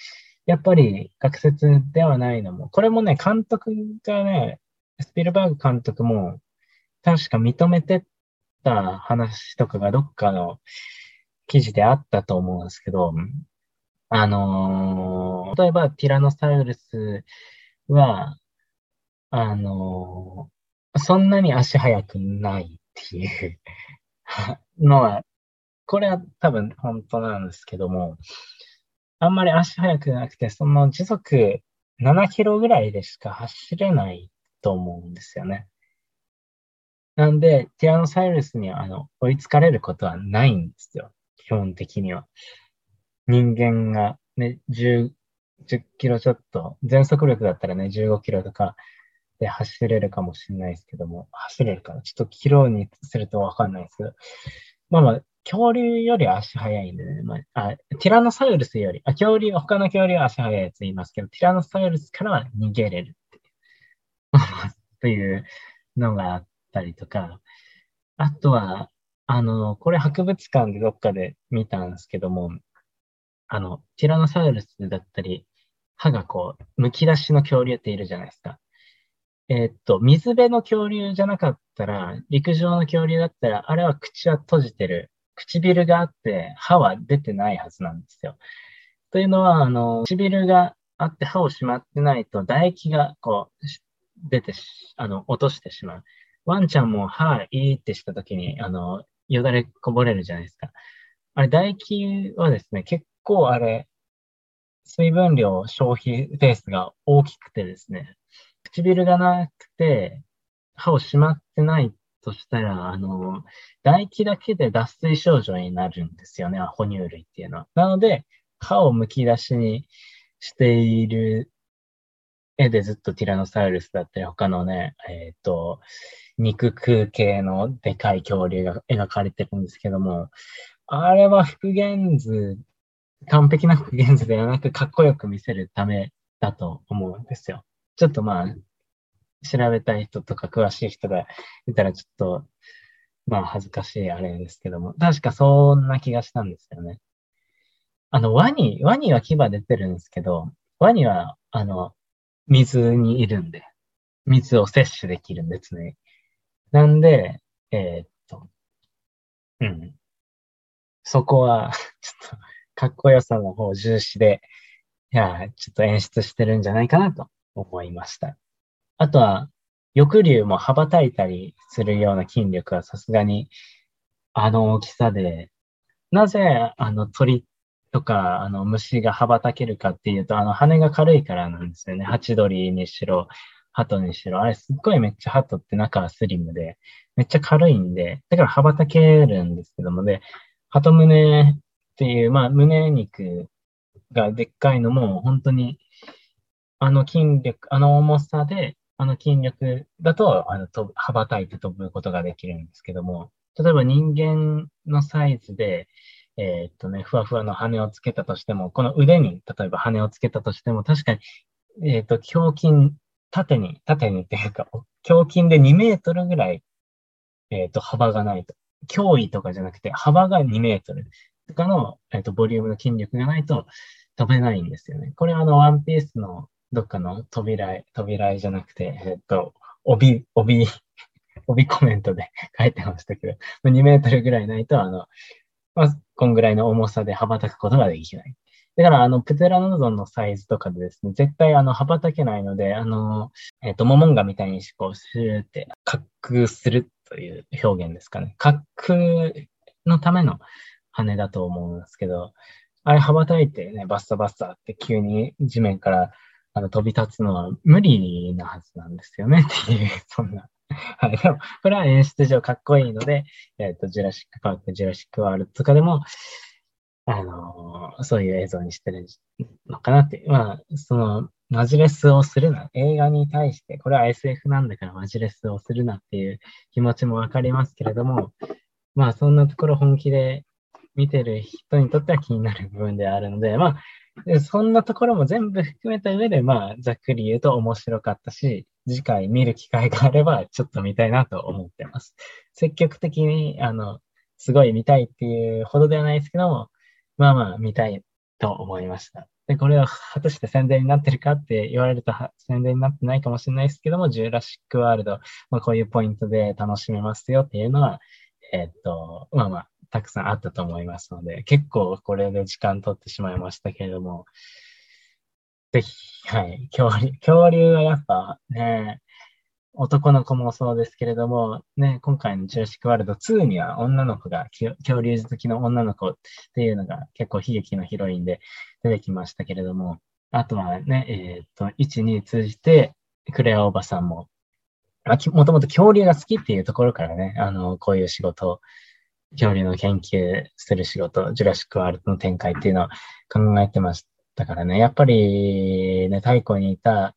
やっぱり学説ではないのも、これもね、監督がね、スピルバーグ監督も、確か認めてた話とかがどっかの、記事であったと思うんですけど、例えばティラノサウルスは、そんなに足速くないっていうのは、これは多分本当なんですけども、あんまり足速くなくて、その時速7キロぐらいでしか走れないと思うんですよね。なんで、ティラノサウルスには追いつかれることはないんですよ。基本的には。人間が、ね、10キロちょっと、全速力だったらね、15キロとかで走れるかもしれないですけども、走れるかな。ちょっとキロにするとわかんないですけど、恐竜より足速いんでね、ティラノサウルスより、他の恐竜は足速いやつ言いますけど、ティラノサウルスからは逃げれるっていうのがあったりとか、あとは、これ博物館でどっかで見たんですけども、ティラノサウルスだったり、歯がむき出しの恐竜っているじゃないですか。水辺の恐竜じゃなかったら、陸上の恐竜だったら、あれは口は閉じてる。唇があって、歯は出てないはずなんですよ。というのは、唇があって歯をしまってないと、唾液が出て落としてしまう。ワンちゃんも歯、いいってしたときに、よだれこぼれるじゃないですか。あれ、唾液はですね、結構水分量消費ペースが大きくてですね、唇がなくて、歯をしまってないとしたら、唾液だけで脱水症状になるんですよね、哺乳類っていうのは。なので、歯をむき出しにしている絵でずっとティラノサウルスだったり、他のね、肉食う系のでかい恐竜が描かれてるんですけども、あれは復元図、完璧な復元図ではなく、かっこよく見せるためだと思うんですよ。ちょっとまあ、調べたい人とか詳しい人がいたらちょっと、まあ恥ずかしいあれですけども、確かそんな気がしたんですよね。ワニは牙出てるんですけど、ワニは、水にいるんで、水を摂取できるんですね。なんで、そこは、ちょっと、かっこよさの方重視で、ちょっと演出してるんじゃないかなと思いました。あとは、翼竜も羽ばたいたりするような筋力はさすがに、あの大きさで、なぜ、鳥とか、虫が羽ばたけるかっていうと、羽が軽いからなんですよね。ハチドリにしろ、鳩にしろ。あれ、すっごいめっちゃ鳩って中はスリムで、めっちゃ軽いんで、だから羽ばたけるんですけども、で、鳩胸っていう、まあ、胸肉がでっかいのも、本当に、筋力、重さで、筋力だと、羽ばたいて飛ぶことができるんですけども、例えば人間のサイズで、ふわふわの羽をつけたとしても、この腕に、例えば羽をつけたとしても、確かに、縦にっていうか、胸筋で2メートルぐらい、幅がないと。脅威とかじゃなくて、幅が2メートルとかの、ボリュームの筋力がないと飛べないんですよね。これはワンピースのどっかの扉絵じゃなくて、帯コメントで書いてましたけど、2メートルぐらいないと、こんぐらいの重さで羽ばたくことができない。だから、プテラノゾンのサイズとかでですね、絶対羽ばたけないので、モモンガみたいにこう、シューって、滑空するという表現ですかね。滑空のための羽だと思うんですけど、あれ羽ばたいてね、バッサバッサって急に地面から飛び立つのは無理なはずなんですよね、っていう、そんな。はい。でも、これは演出上かっこいいので、ジュラシックパーク、ジュラシックワールドとかでも、そういう映像にしてるのかなって。まあ、マジレスをするな。映画に対して、これは SF なんだからマジレスをするなっていう気持ちもわかりますけれども、まあ、そんなところ本気で見てる人にとっては気になる部分であるので、まあ、そんなところも全部含めた上で、まあ、ざっくり言うと面白かったし、次回見る機会があればちょっと見たいなと思ってます。積極的に、すごい見たいっていうほどではないですけども、まあまあ見たいと思いました。で、これは果たして宣伝になってるかって言われると宣伝になってないかもしれないですけども、ジュラシックワールド、まあ、こういうポイントで楽しめますよっていうのは、まあまあ、たくさんあったと思いますので、結構これで時間取ってしまいましたけれども、ぜひ、はい。恐竜はやっぱね、男の子もそうですけれども、ね、今回のジュラシックワールド2には女の子が、恐竜好きの女の子っていうのが結構悲劇のヒロインで出てきましたけれども、あとはね、1、2通じて、クレアおばさんも、もともと恐竜が好きっていうところからね、こういう仕事を、恐竜の研究する仕事、ジュラシックワールドの展開っていうのを考えてました。だからね、やっぱり、ね、太古にいた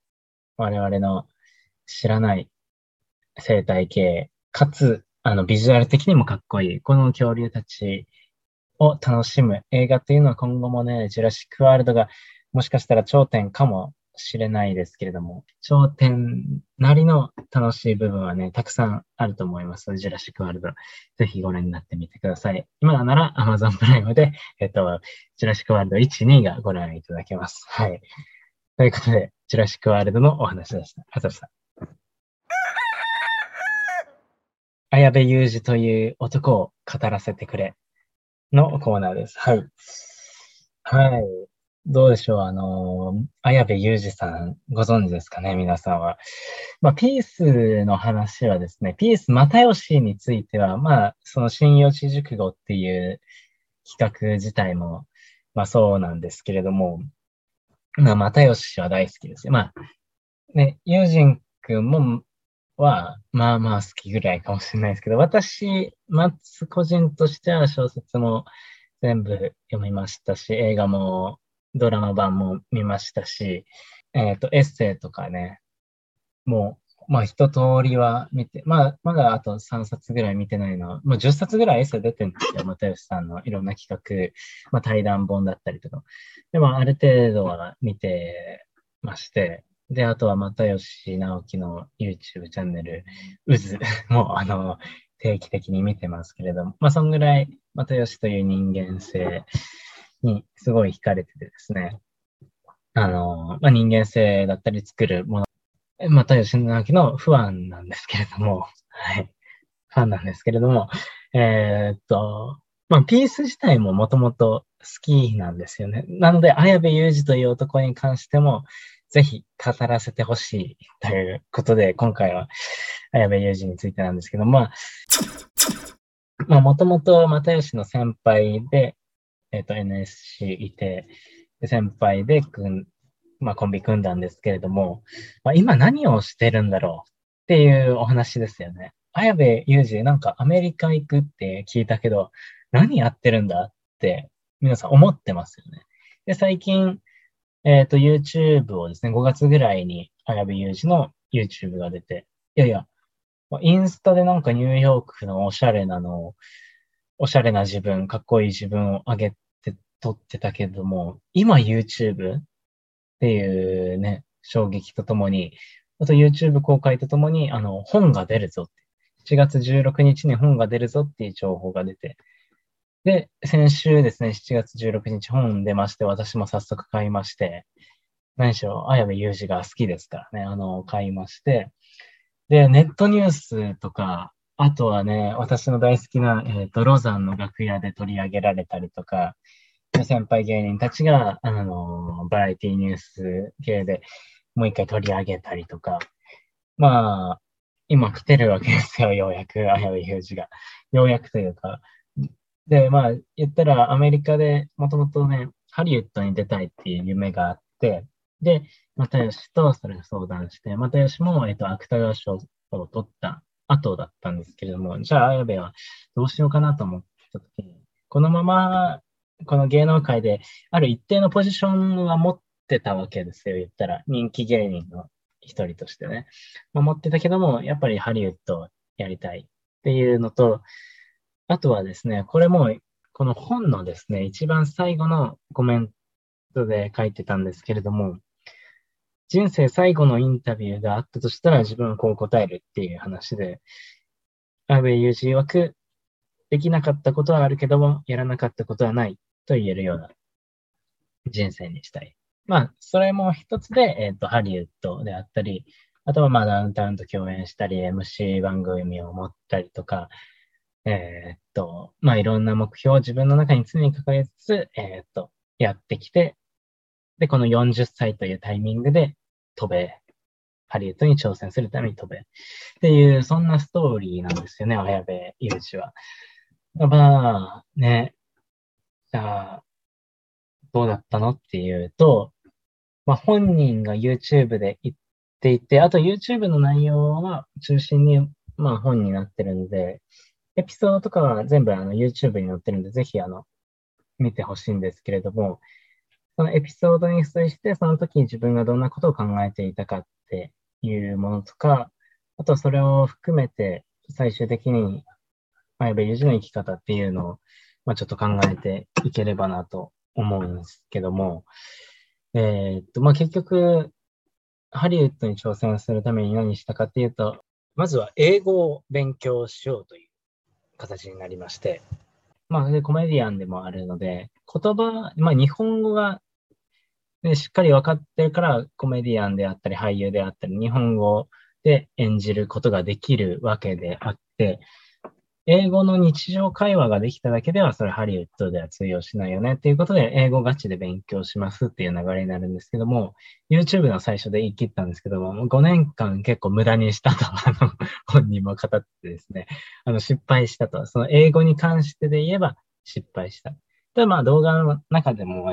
我々の知らない生態系、かつ、ビジュアル的にもかっこいい、この恐竜たちを楽しむ映画っていうのは今後もね、ジュラシックワールドがもしかしたら頂点かもしれないですけれども、頂点なりの楽しい部分はね、たくさんあると思います。ジュラシックワールド。ぜひご覧になってみてください。今なら Amazon プライムで、ジュラシックワールド1、2がご覧いただけます。はい。ということで、ジュラシックワールドのお話でした。畑さん。綾部祐二という男を語らせてくれのコーナーです。はい。はい。どうでしょう、綾部祐二さん、ご存知ですかね、皆さんは。まあ、ピースの話はですね、ピース又吉については、まあ、その新四字熟語っていう企画自体も、まあそうなんですけれども、まあ、又吉は大好きですよ。まあ、ね、友人くんも、まあまあ好きぐらいかもしれないですけど、私、個人としては小説も、全部読みましたし、映画もドラマ版も見ましたし、エッセイとかね、もう、まあ一通りは見て、まあまだあと3冊ぐらい見てないのは、もう10冊ぐらいエッセイ出てるんですよ、又吉さんのいろんな企画、まあ対談本だったりとか。でもある程度は見てまして、で、あとは又吉直樹の YouTube チャンネル、渦も定期的に見てますけれども、まあそんぐらい又吉という人間性にすごい惹かれててですね、まあ人間性だったり作るもの、又吉直樹のファンなんですけれども、はい、ファンなんですけれども、まあピース自体ももともと好きなんですよね。なので、綾部祐二という男に関しても、ぜひ語らせてほしいということで、今回は綾部祐二についてなんですけど、まあ、もともと又吉の先輩で、NSC いて、先輩でコンビ組んだんですけれども、まあ、今何をしてるんだろうっていうお話ですよね。綾部祐二、なんかアメリカ行くって聞いたけど、何やってるんだって皆さん思ってますよね。で、最近、YouTube をですね、5月ぐらいに綾部祐二の YouTube が出て、いやいや、インスタでなんかニューヨークのおしゃれな自分、かっこいい自分を上げて撮ってたけども、今 YouTube っていうね、衝撃とともに、あと YouTube 公開とともに、本が出るぞって、7月16日に本が出るぞっていう情報が出て、で、先週ですね、7月16日本出まして、私も早速買いまして、何しろ、綾部祐二が好きですからね、買いまして、で、ネットニュースとか、あとはね、私の大好きな、ロザンの楽屋で取り上げられたりとか、先輩芸人たちが、バラエティニュース系でもう一回取り上げたりとか、まあ、今来てるわけですよ、ようやく、綾部祐二が。ようやくというか、で、まあ、言ったらアメリカでもともとね、ハリウッドに出たいっていう夢があって、で、又吉とそれを相談して、又吉も、芥川賞を取った後だったんですけれども、じゃあ、綾部はどうしようかなと思ったときに、このまま、この芸能界である一定のポジションは持ってたわけですよ、言ったら。人気芸人の一人としてね。まあ、持ってたけども、やっぱりハリウッドをやりたいっていうのと、あとはですね、これも、この本のですね、一番最後のコメントで書いてたんですけれども、人生最後のインタビューがあったとしたら自分はこう答えるっていう話で、綾部祐二曰く、できなかったことはあるけども、やらなかったことはないと言えるような人生にしたい。まあ、それも一つで、ハリウッドであったり、あとはまあ、ダウンタウンと共演したり、MC 番組を持ったりとか、まあ、いろんな目標を自分の中に常に掲げつつ、やってきて、で、この40歳というタイミングでハリウッドに挑戦するために飛べ。っていう、そんなストーリーなんですよね、綾部祐二は。まあ、ね、じゃあ、どうだったのっていうと、まあ、本人が YouTube で言っていて、あと YouTube の内容は中心に、まあ、本になってるんで、エピソードとかは全部YouTube に載ってるんで、ぜひ見てほしいんですけれども、そのエピソードに付随して、その時に自分がどんなことを考えていたかっていうものとか、あとそれを含めて最終的に綾部祐二の生き方っていうのを、まあ、ちょっと考えていければなと思うんですけども、まあ、結局、ハリウッドに挑戦するために何したかっていうと、まずは英語を勉強しようという形になりまして、まあ、コメディアンでもあるので、言葉、まあ、日本語が、ね、しっかり分かってるから、コメディアンであったり、俳優であったり、日本語で演じることができるわけであって、英語の日常会話ができただけでは、それハリウッドでは通用しないよねっていうことで、英語ガチで勉強しますっていう流れになるんですけども、YouTube の最初で言い切ったんですけども、5年間結構無駄にしたと、本人も語ってですね、失敗したと、その英語に関してで言えば失敗した。ただまあ動画の中でも、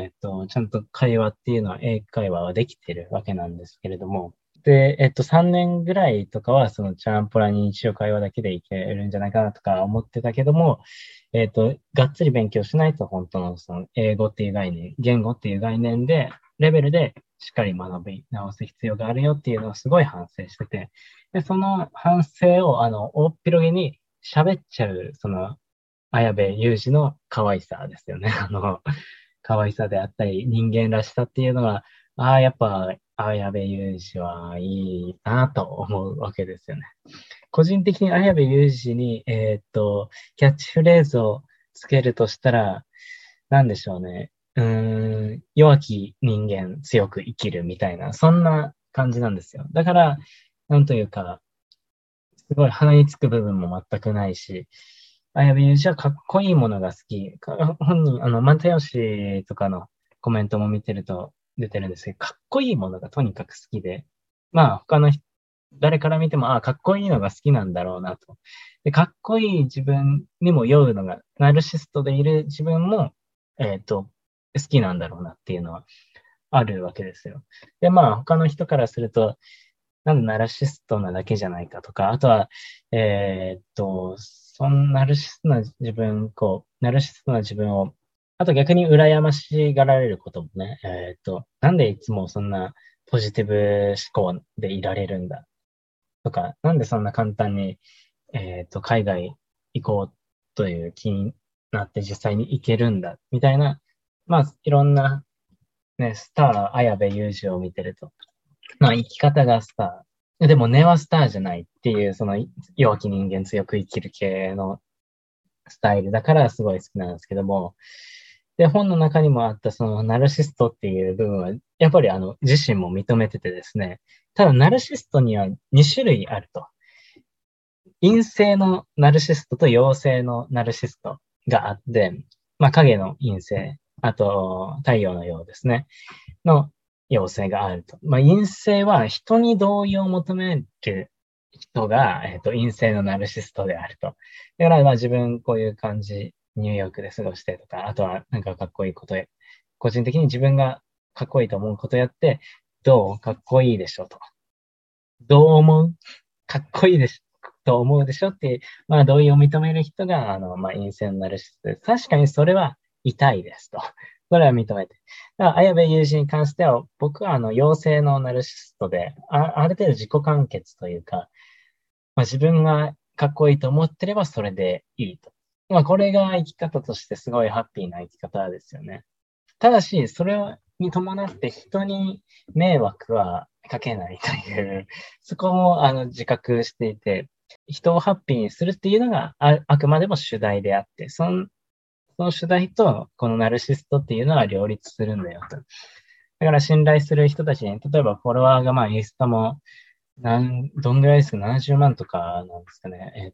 ちゃんと会話っていうのは、英会話はできてるわけなんですけれども、で、3年ぐらいとかは、そのチャランポラに1、2回はだけでいけるんじゃないかなとか思ってたけども、がっつり勉強しないと、本当のその英語っていう概念、言語っていう概念で、レベルでしっかり学び直す必要があるよっていうのをすごい反省してて、で、その反省を、大っ広げに喋っちゃう、その、綾部祐二の可愛さですよね。可愛さであったり、人間らしさっていうのは、ああ、やっぱ、綾部祐二はいいなと思うわけですよね。個人的に綾部祐二に、キャッチフレーズをつけるとしたら、なんでしょうね。弱き人間強く生きるみたいな、そんな感じなんですよ。だから、なんというか、すごい鼻につく部分も全くないし、綾部祐二はかっこいいものが好き。本人、又吉とかのコメントも見てると出てるんですけど、かっこいいものがとにかく好きで、まあ他の誰から見ても、ああ、かっこいいのが好きなんだろうなと。で、かっこいい自分にも酔うのが、ナルシストでいる自分も、好きなんだろうなっていうのはあるわけですよ。で、まあ他の人からすると、なんでナルシストなだけじゃないかとか、あとは、そのナルシストな自分、ナルシストな自分を、あと逆に羨ましがられることもね、なんでいつもそんなポジティブ思考でいられるんだとか、なんでそんな簡単に、海外行こうという気になって実際に行けるんだ、みたいな、まあいろんな、ね、スター、綾部祐二を見てると、まあ生き方がスター。でも根はスターじゃないっていう、その弱き人間強く生きる系のスタイルだからすごい好きなんですけども、で、本の中にもあったそのナルシストっていう部分は、やっぱり自身も認めててですね、ただナルシストには2種類あると。陰性のナルシストと陽性のナルシストがあって、まあ影の陰性、あと太陽の陽ですね、の陽性があると。まあ、陰性は人に同意を求める人が、陰性のナルシストであると。だから、まあ、自分こういう感じ、ニューヨークで過ごしてとか、あとはなんかかっこいいことや、個人的に自分がかっこいいと思うことやって、どうかっこいいでしょうと。どう思うかっこいいでしょと思うでしょって、まあ、同意を認める人が、まあ、陰性のナルシストです。確かにそれは痛いですと。それは認めて。だから、綾部祐二に関しては、僕は陽性のナルシストで、ある程度自己完結というか、まあ、自分がかっこいいと思ってればそれでいいと。まあ、これが生き方としてすごいハッピーな生き方ですよね。ただし、それに伴って人に迷惑はかけないという、そこも自覚していて、人をハッピーにするっていうのが あくまでも主題であって、その主題とこのナルシストっていうのは両立するんだよと。だから信頼する人たちに、例えばフォロワーがまあインスタもどんぐらいですか、70万とかなんですかね、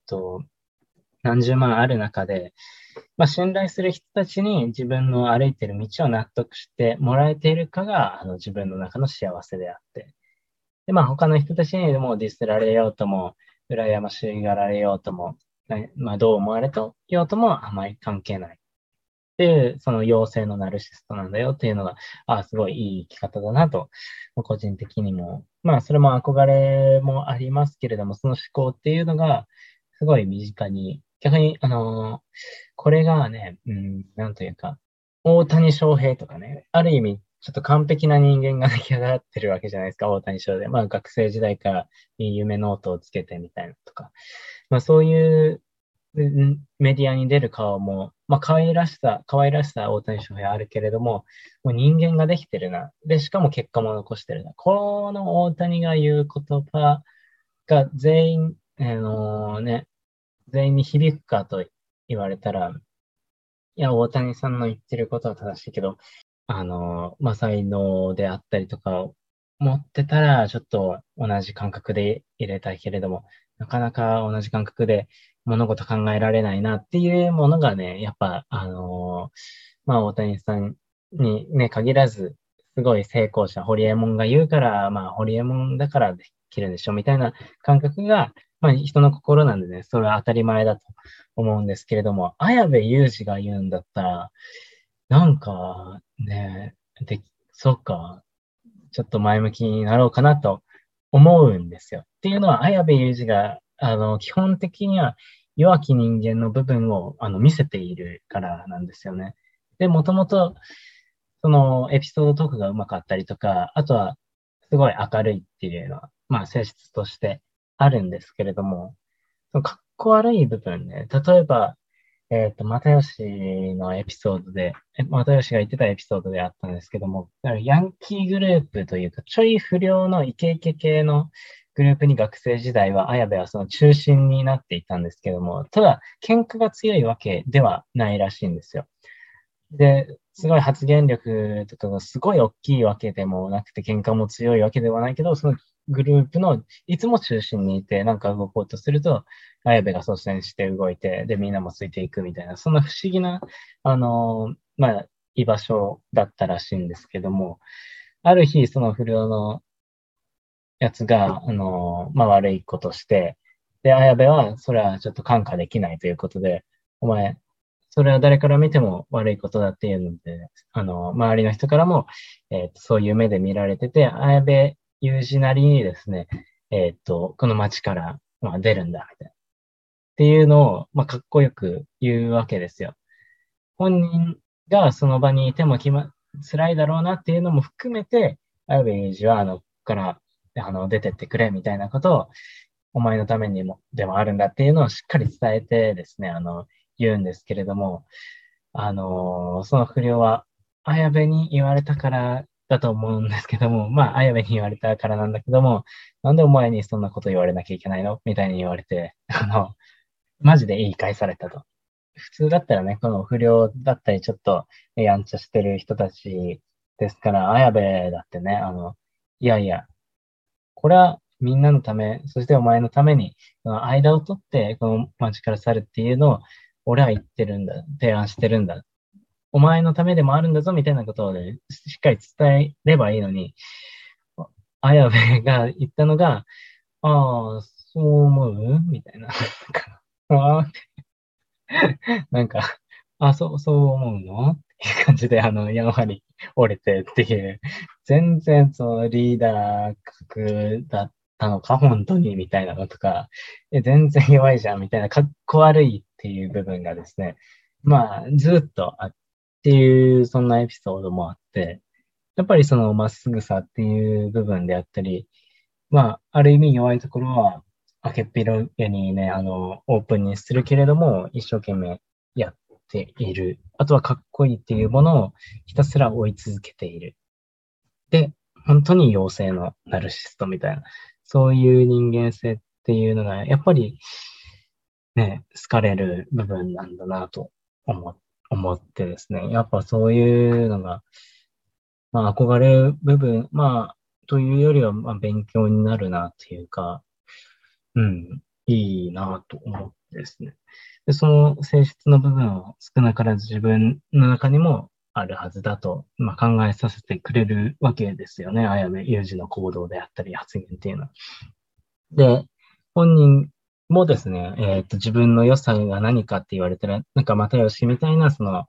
何十万ある中で、まあ、信頼する人たちに自分の歩いてる道を納得してもらえているかが自分の中の幸せであって。で、まあ他の人たちにもうディスられようとも、羨ましがられようとも、まあどう思われようともあまり関係ない。っていう、その陽性のナルシストなんだよっていうのが、ああ、すごいいい生き方だなと、個人的にも。まあ、それも憧れもありますけれども、その思考っていうのが、すごい身近に、逆に、これがね、なんというか、大谷翔平とかね、ある意味、ちょっと完璧な人間が出来上がってるわけじゃないですか、大谷翔平。まあ、学生時代から夢ノートをつけてみたいなとか。まあ、そういう、メディアに出る顔も、まあ、可愛らしさ、大谷翔平あるけれども、もう人間ができてるな。で、しかも結果も残してるな。この大谷が言う言葉が全員、全員に響くかと言われたら、いや、大谷さんの言ってることは正しいけど、まあ、才能であったりとかを持ってたら、ちょっと同じ感覚で入れたいけれども、なかなか同じ感覚で物事考えられないなっていうものがね、やっぱ、まあ、大谷さんにね、限らず、すごい成功者、ホリエモンが言うから、まあ、ホリエモンだからできるんでしょ、みたいな感覚が、まあ、人の心なんでね、それは当たり前だと思うんですけれども、綾部祐二が言うんだったら、なんか、ね、そうか、ちょっと前向きになろうかなと思うんですよ。っていうのは、綾部祐二が、基本的には弱き人間の部分を見せているからなんですよね。で、もともと、そのエピソードトークがうまかったりとか、あとは、すごい明るいっていうのは、まあ、性質としてあるんですけれども、そのかっこ悪い部分ね、例えば、又吉のエピソードで、又吉が言ってたエピソードであったんですけども、ヤンキーグループというか、ちょい不良のイケイケ系のグループに学生時代は、綾部はその中心になっていたんですけども、ただ、喧嘩が強いわけではないらしいんですよ。で、すごい発言力とかがすごい大きいわけでもなくて、喧嘩も強いわけではないけど、そのグループのいつも中心にいて、なんか動こうとすると、綾部が率先して動いて、で、みんなもついていくみたいな、そんな不思議な、まあ、居場所だったらしいんですけども、ある日、その不良のやつが、まあ、悪いことして、で、綾部は、それはちょっと看過できないということで、お前、それは誰から見ても悪いことだっていうので、周りの人からも、そういう目で見られてて、綾部祐二なりにですね、この町から、まあ、出るんだ、みたいな。っていうのを、まあ、かっこよく言うわけですよ。本人がその場にいても辛いだろうなっていうのも含めて、綾部祐二は、ここから、出てってくれ、みたいなことを、お前のためにも、でもあるんだっていうのをしっかり伝えてですね、言うんですけれども、その不良は、綾部に言われたからだと思うんですけども、まあ、綾部に言われたからなんだけども、なんでお前にそんなこと言われなきゃいけないのみたいに言われて、マジで言い返されたと。普通だったらね、この不良だったり、ちょっとやんちゃしてる人たちですから、綾部だってね、いやいや、これはみんなのため、そしてお前のために、間を取って、この街から去るっていうのを、俺は言ってるんだ。提案してるんだ。お前のためでもあるんだぞ、みたいなことをね、しっかり伝えればいいのに、綾部が言ったのが、ああ、そう思うみたいな。なんか、あ、そう思うのっていう感じで、やんわり折れてっていう、全然そのリーダー格だったのか、本当に、みたいなのとか、全然弱いじゃん、みたいな、かっこ悪い。っていう部分がですね、まあ、ずっとあっていう、そんなエピソードもあって、やっぱりそのまっすぐさっていう部分であったり、まあ、ある意味弱いところは、明けっぴろげにね、オープンにするけれども、一生懸命やっている。あとはかっこいいっていうものをひたすら追い続けている。で、本当に妖精のナルシストみたいな、そういう人間性っていうのが、やっぱり、ね、好かれる部分なんだなと思ってですね。やっぱそういうのが、まあ憧れる部分、まあというよりはまあ勉強になるなっていうか、うん、いいなと思ってですね。で、その性質の部分を少なからず自分の中にもあるはずだと、まあ、考えさせてくれるわけですよね。綾部祐二の行動であったり発言っていうのは。で、本人、もうですね、自分の良さが何かって言われたら、なんか又吉みたいな、その、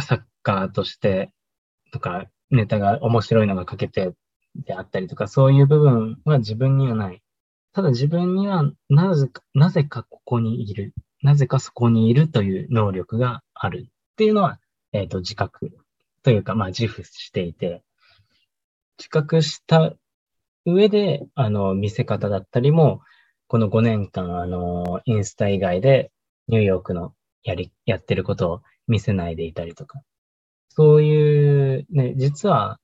サッカーとしてとか、ネタが面白いのが欠けてであったりとか、そういう部分は自分にはない。ただ自分にはなぜかここにいる、なぜかそこにいるという能力があるっていうのは、自覚というか、まあ自負していて、自覚した上で、見せ方だったりも、この5年間、インスタ以外で、ニューヨークのやってることを見せないでいたりとか。そういう、ね、実は、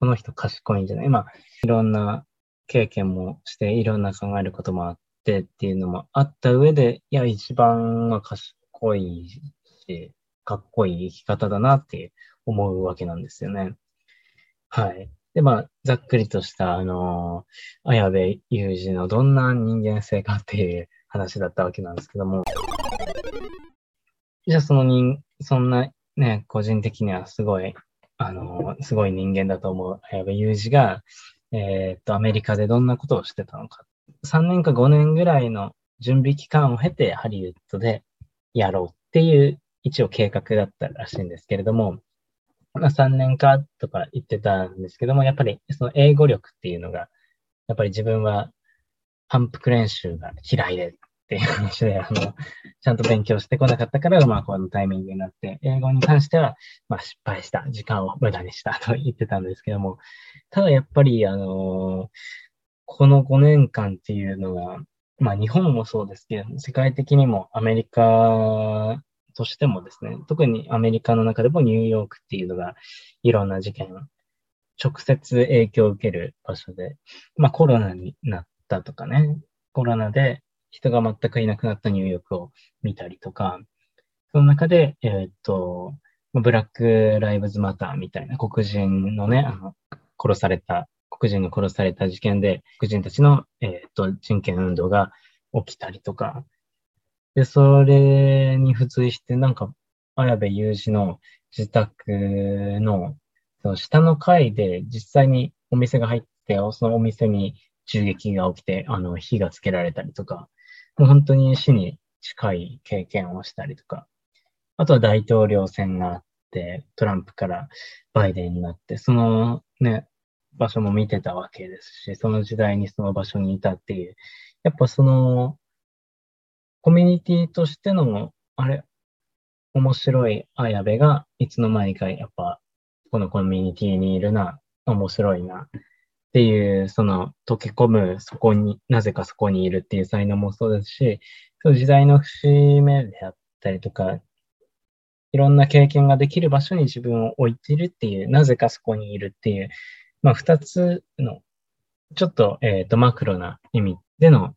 この人賢いんじゃないまあ、いろんな経験もして、いろんな考えることもあってっていうのもあった上で、いや、一番は賢いし、かっこいい生き方だなって思うわけなんですよね。はい。で、まあ、ざっくりとした、綾部祐二のどんな人間性かっていう話だったわけなんですけども。じゃあ、そんなね、個人的にはすごい、すごい人間だと思う綾部祐二が、アメリカでどんなことをしてたのか。3年か5年ぐらいの準備期間を経て、ハリウッドでやろうっていう、一応計画だったらしいんですけれども、まあ、3年かとか言ってたんですけども、やっぱりその英語力っていうのが、やっぱり自分は反復練習が嫌いでっていう話で、ちゃんと勉強してこなかったから、まあこのタイミングになって、英語に関しては、まあ失敗した、時間を無駄にしたと言ってたんですけども、ただやっぱり、この5年間っていうのが、まあ日本もそうですけど、世界的にもアメリカとしてもですね、特にアメリカの中でもニューヨークっていうのがいろんな事件、直接影響を受ける場所で、まあコロナになったとかね、コロナで人が全くいなくなったニューヨークを見たりとか、その中で、ブラックライブズマターみたいな黒人のね、殺された、黒人が殺された事件で、黒人たちの、人権運動が起きたりとか、で、それに付随して、なんか、綾部祐二の自宅の、その下の階で実際にお店が入って、そのお店に銃撃が起きて、火がつけられたりとか、もう本当に死に近い経験をしたりとか、あとは大統領選があって、トランプからバイデンになって、そのね、場所も見てたわけですし、その時代にその場所にいたっていう、やっぱそのコミュニティとしての面白い綾部がいつの間にかやっぱこのコミュニティにいるな、面白いなっていう、その溶け込む、そこになぜかそこにいるっていう才能もそうですし、その時代の節目であったりとか、いろんな経験ができる場所に自分を置いているっていう、なぜかそこにいるっていう、まあ、2つの、ちょっと、マクロな意味での、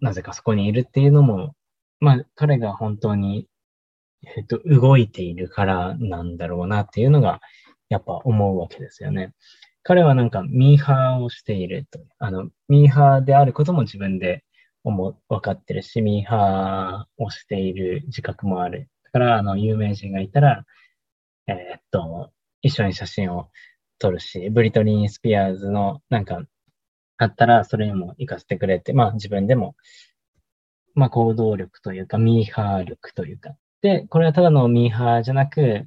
なぜかそこにいるっていうのも、まあ、彼が本当に、動いているからなんだろうなっていうのが、やっぱ思うわけですよね。彼はなんか、ミーハーをしていると。ミーハーであることも自分で分かってるし、ミーハーをしている自覚もある。だから、有名人がいたら、一緒に写真を、撮るし、ブリトニー・スピアーズのなんかあったらそれにも活かしてくれて、まあ自分でも、まあ行動力というかミーハー力というか。で、これはただのミーハーじゃなく、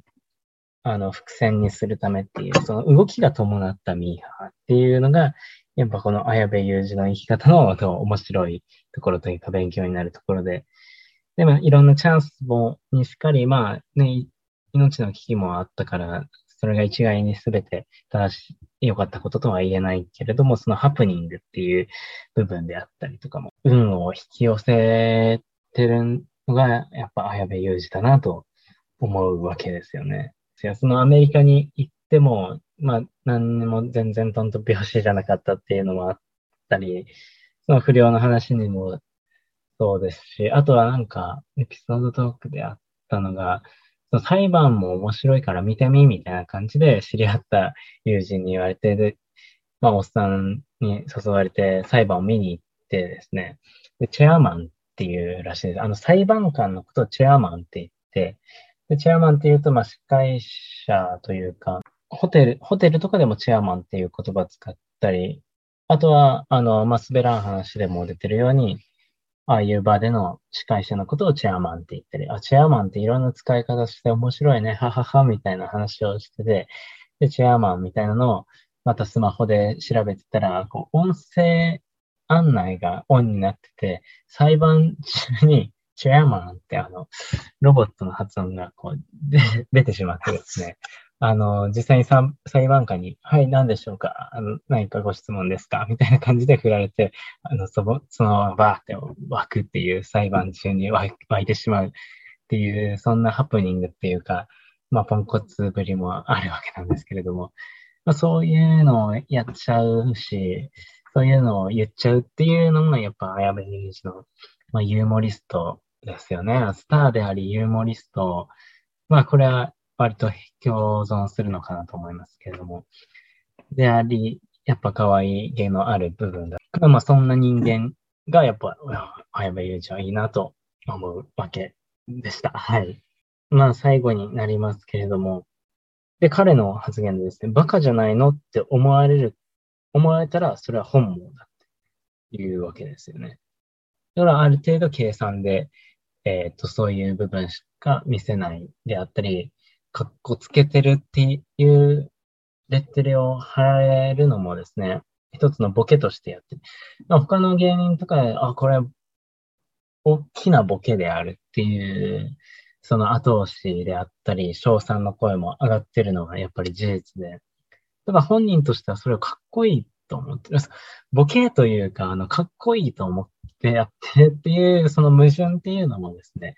伏線にするためっていう、その動きが伴ったミーハーっていうのが、やっぱこの綾部祐二の生き方の面白いところというか勉強になるところで、でもいろんなチャンスもにしっかり、まあね、命の危機もあったから、それが一概に全て良かったこととは言えないけれども、そのハプニングっていう部分であったりとかも、運を引き寄せてるのが、やっぱ綾部祐二だなと思うわけですよね。そのアメリカに行っても、まあ、何にも全然とんと拍子じゃなかったっていうのもあったり、その不良の話にもそうですし、あとはなんか、エピソードトークであったのが、裁判も面白いから見てみみたいな感じで知り合った友人に言われて、で、まあ、おっさんに誘われて裁判を見に行ってですね、で、チェアマンっていうらしいです。裁判官のことをチェアマンって言って、で、チェアマンって言うと、まあ、司会者というか、ホテルとかでもチェアマンっていう言葉使ったり、あとは、まあ、滑らん話でも出てるように、ああいう場での司会者のことをチェアマンって言ったり、あ、チェアマンっていろんな使い方して面白いね、ははは、みたいな話をしてて、で、チェアマンみたいなのをまたスマホで調べてたら、こう、音声案内がオンになってて、裁判中にチェアマンってロボットの発音がこう、出てしまってですね、実際に裁判官に、はい、何でしょうか、何かご質問ですかみたいな感じで振られて、そのままバーって湧くっていう、裁判中に湧いてしまうっていう、そんなハプニングっていうか、まあ、ポンコツぶりもあるわけなんですけれども、まあ、そういうのをやっちゃうし、そういうのを言っちゃうっていうのも、やっぱ、綾部祐二の、まあ、ユーモリストですよね。スターであり、ユーモリスト、まあ、これは、割と共存するのかなと思いますけれども。であり、やっぱ可愛げのある部分だ。まあそんな人間がやっぱ、綾部祐二はいいなと思うわけでした。はい。まあ最後になりますけれども。で、彼の発言でですね、バカじゃないのって思われたらそれは本望だっていうわけですよね。だからある程度計算で、そういう部分しか見せないであったり、かっこつけてるっていうレッテルを貼られるのもですね、一つのボケとしてやって、他の芸人とかで、あ、これ、大きなボケであるっていう、その後押しであったり、称賛の声も上がってるのがやっぱり事実で、だから本人としてはそれをかっこいいと思ってる。ボケというか、かっこいいと思ってやってるっていう、その矛盾っていうのもですね、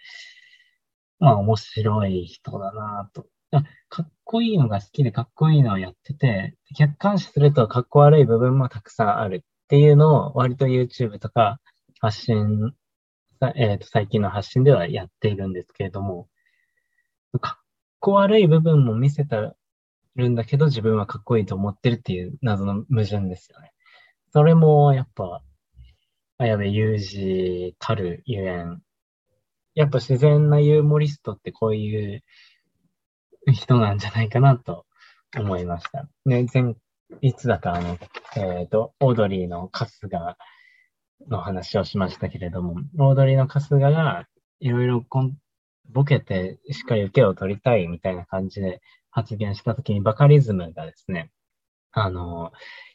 面白い人だなぁと。かっこいいのが好きでかっこいいのをやってて、客観視するとかっこ悪い部分もたくさんあるっていうのを割と YouTube とか発信、最近の発信ではやっているんですけれども、かっこ悪い部分も見せてるんだけど自分はかっこいいと思ってるっていう謎の矛盾ですよね。それもやっぱ綾部祐二たるゆえん、やっぱ自然なユーモリストってこういう人なんじゃないかなと思いました。ね、いつだかオードリーの春日の話をしましたけれども、オードリーの春日がいろいろボケてしっかり受けを取りたいみたいな感じで発言したときにバカリズムがですね、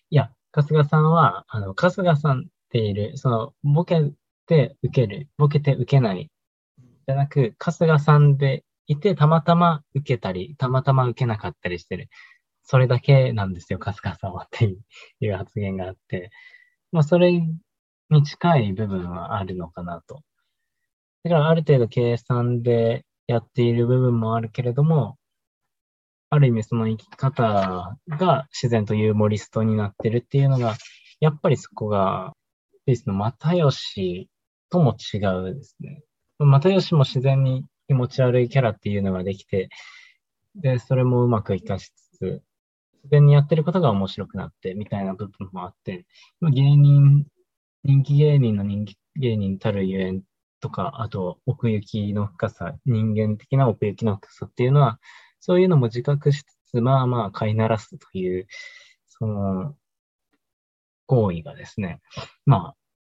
いや、春日さんは、春日さんっている、そのボケて受ける、ボケて受けないじゃなく、春日さんでいて、たまたま受けたり、たまたま受けなかったりしてる。それだけなんですよ、春日さんはっていう発言があって。それに近い部分はあるのかなと。だから、ある程度計算でやっている部分もあるけれども、ある意味その生き方が自然とユーモリストになってるっていうのが、やっぱりそこが、ピースの又吉とも違うですね。又吉も自然に気持ち悪いキャラっていうのができて、で、それもうまく活かしつつ、自然にやってることが面白くなって、みたいな部分もあって、人気芸人の人気芸人たるゆえんとか、あと、奥行きの深さ、人間的な奥行きの深さっていうのは、そういうのも自覚しつつ、飼いならすという、その、行為がですね、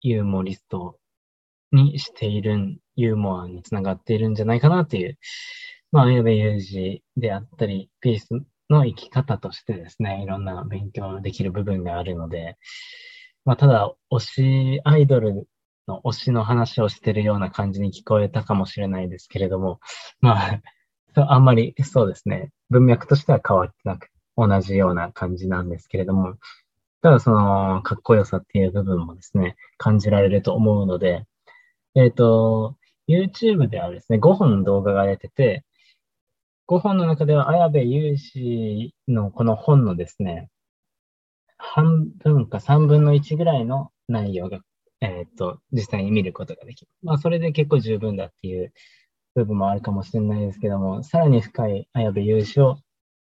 ユーモリストにしている、ユーモアにつながっているんじゃないかなっていう、綾部祐二であったり、ピースの生き方としてですね、いろんな勉強できる部分があるので、ただ、アイドルの推しの話をしているような感じに聞こえたかもしれないですけれども、あんまりそうですね、文脈としては変わってなく、同じような感じなんですけれども、ただその、かっこよさっていう部分もですね、感じられると思うので、YouTube ではですね、5本動画が出てて、5本の中では、綾部祐二のこの本のですね、半分か3分の1ぐらいの内容が、実際に見ることができる。それで結構十分だっていう部分もあるかもしれないですけども、さらに深い綾部祐二を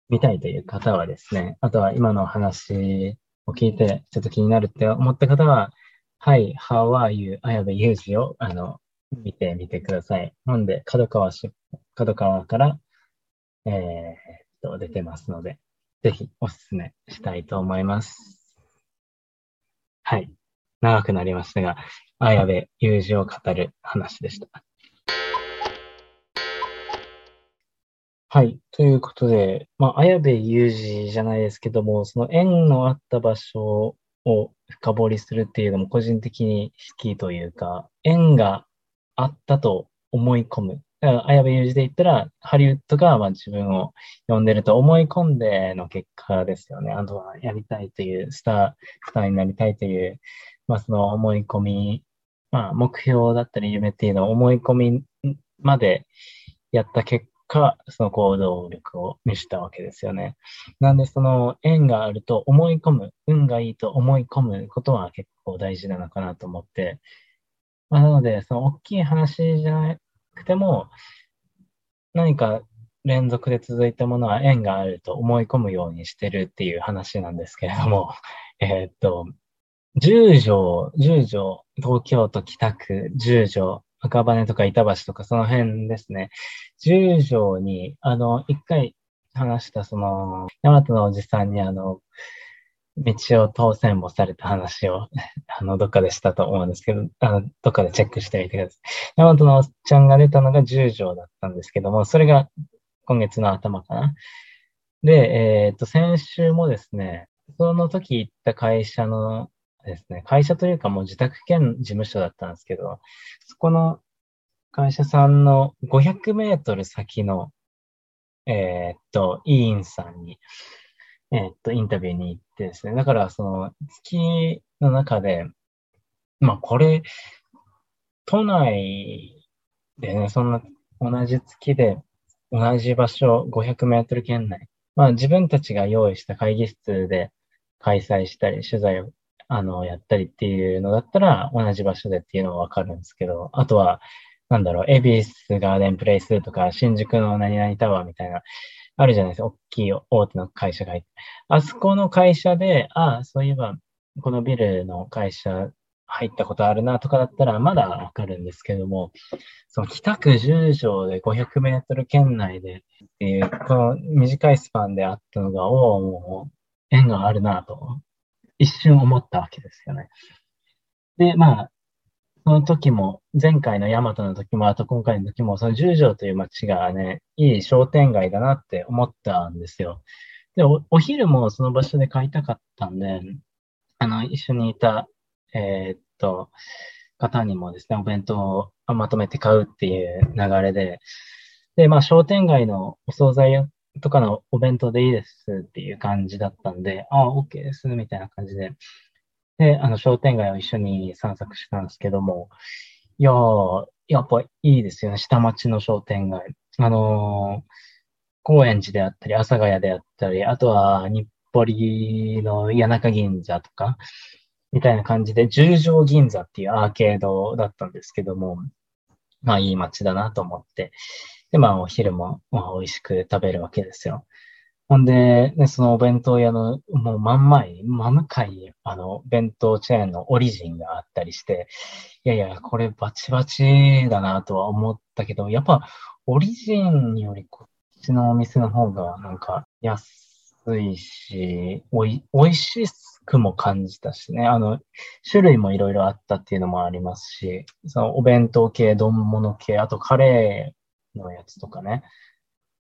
見たいという方はですね、あとは今の話を聞いて、ちょっと気になるって思った方は、はい、How are you? 綾部祐二を、見てみてください。なんで、角川から、出てますので、ぜひおすすめしたいと思います。はい。長くなりましたが、綾部祐二を語る話でした。はい。ということで、綾部祐二じゃないですけども、その縁のあった場所を深掘りするっていうのも個人的に好きというか、縁があったと思い込む。綾部祐二で言ったら、ハリウッドが自分を呼んでると思い込んでの結果ですよね。あとはやりたいという、スターになりたいという、その思い込み、目標だったり夢っていうのを思い込みまでやった結果、その行動力を見せたわけですよね。なんでその縁があると思い込む、運がいいと思い込むことは結構大事なのかなと思って、なので、その大きい話じゃなくても、何か連続で続いたものは縁があると思い込むようにしてるっていう話なんですけれども、十条、東京都北区、十条、赤羽とか板橋とかその辺ですね。十条に、一回話したその、大和のおじさんに道を当選もされた話を、どっかでしたと思うんですけど、どっかでチェックしてみてください。大和のおっちゃんが出たのが十条だったんですけども、それが、今月の頭かな。で、先週もですね、その時行った会社のですね、会社というかもう自宅兼事務所だったんですけど、そこの会社さんの500メートル先の、委員さんに、インタビューに行ってですね、だからその月の中で、まあこれ、都内でね、そんな同じ月で同じ場所500メートル圏内、まあ自分たちが用意した会議室で開催したり、取材をやったりっていうのだったら同じ場所でっていうのはわかるんですけど、あとは、なんだろう、恵比寿ガーデンプレイスとか新宿の何々タワーみたいな、あるじゃないですか、大きい大手の会社がいて。あそこの会社で、ああ、そういえば、このビルの会社入ったことあるなとかだったらまだわかるんですけども、その北区十条で500メートル圏内でっていう、この短いスパンであったのが、おお、もう縁があるなと、一瞬思ったわけですよね。で、まあ、その時も、前回の大和の時も、あと今回の時も、その十条という街がね、いい商店街だなって思ったんですよ。で、お昼もその場所で買いたかったんで、一緒にいた、方にもですね、お弁当をまとめて買うっていう流れで、で、まあ、商店街のお惣菜とかのお弁当でいいですっていう感じだったんで、ああ、OK です、みたいな感じで、で、商店街を一緒に散策したんですけども、いやー、やっぱいいですよね、下町の商店街。高円寺であったり、阿佐ヶ谷であったり、あとは日暮里の谷中銀座とか、みたいな感じで、十条銀座っていうアーケードだったんですけども、まあいい街だなと思って、で、まあお昼も、まあ、美味しく食べるわけですよ。ほんで、ね、そのお弁当屋の、もう真向かいに、弁当チェーンのオリジンがあったりして、いやいや、これバチバチだなとは思ったけど、やっぱ、オリジンよりこっちのお店の方が、なんか、安いし、美味しくも感じたしね、種類もいろいろあったっていうのもありますし、そのお弁当系、丼物系、あとカレーのやつとかね、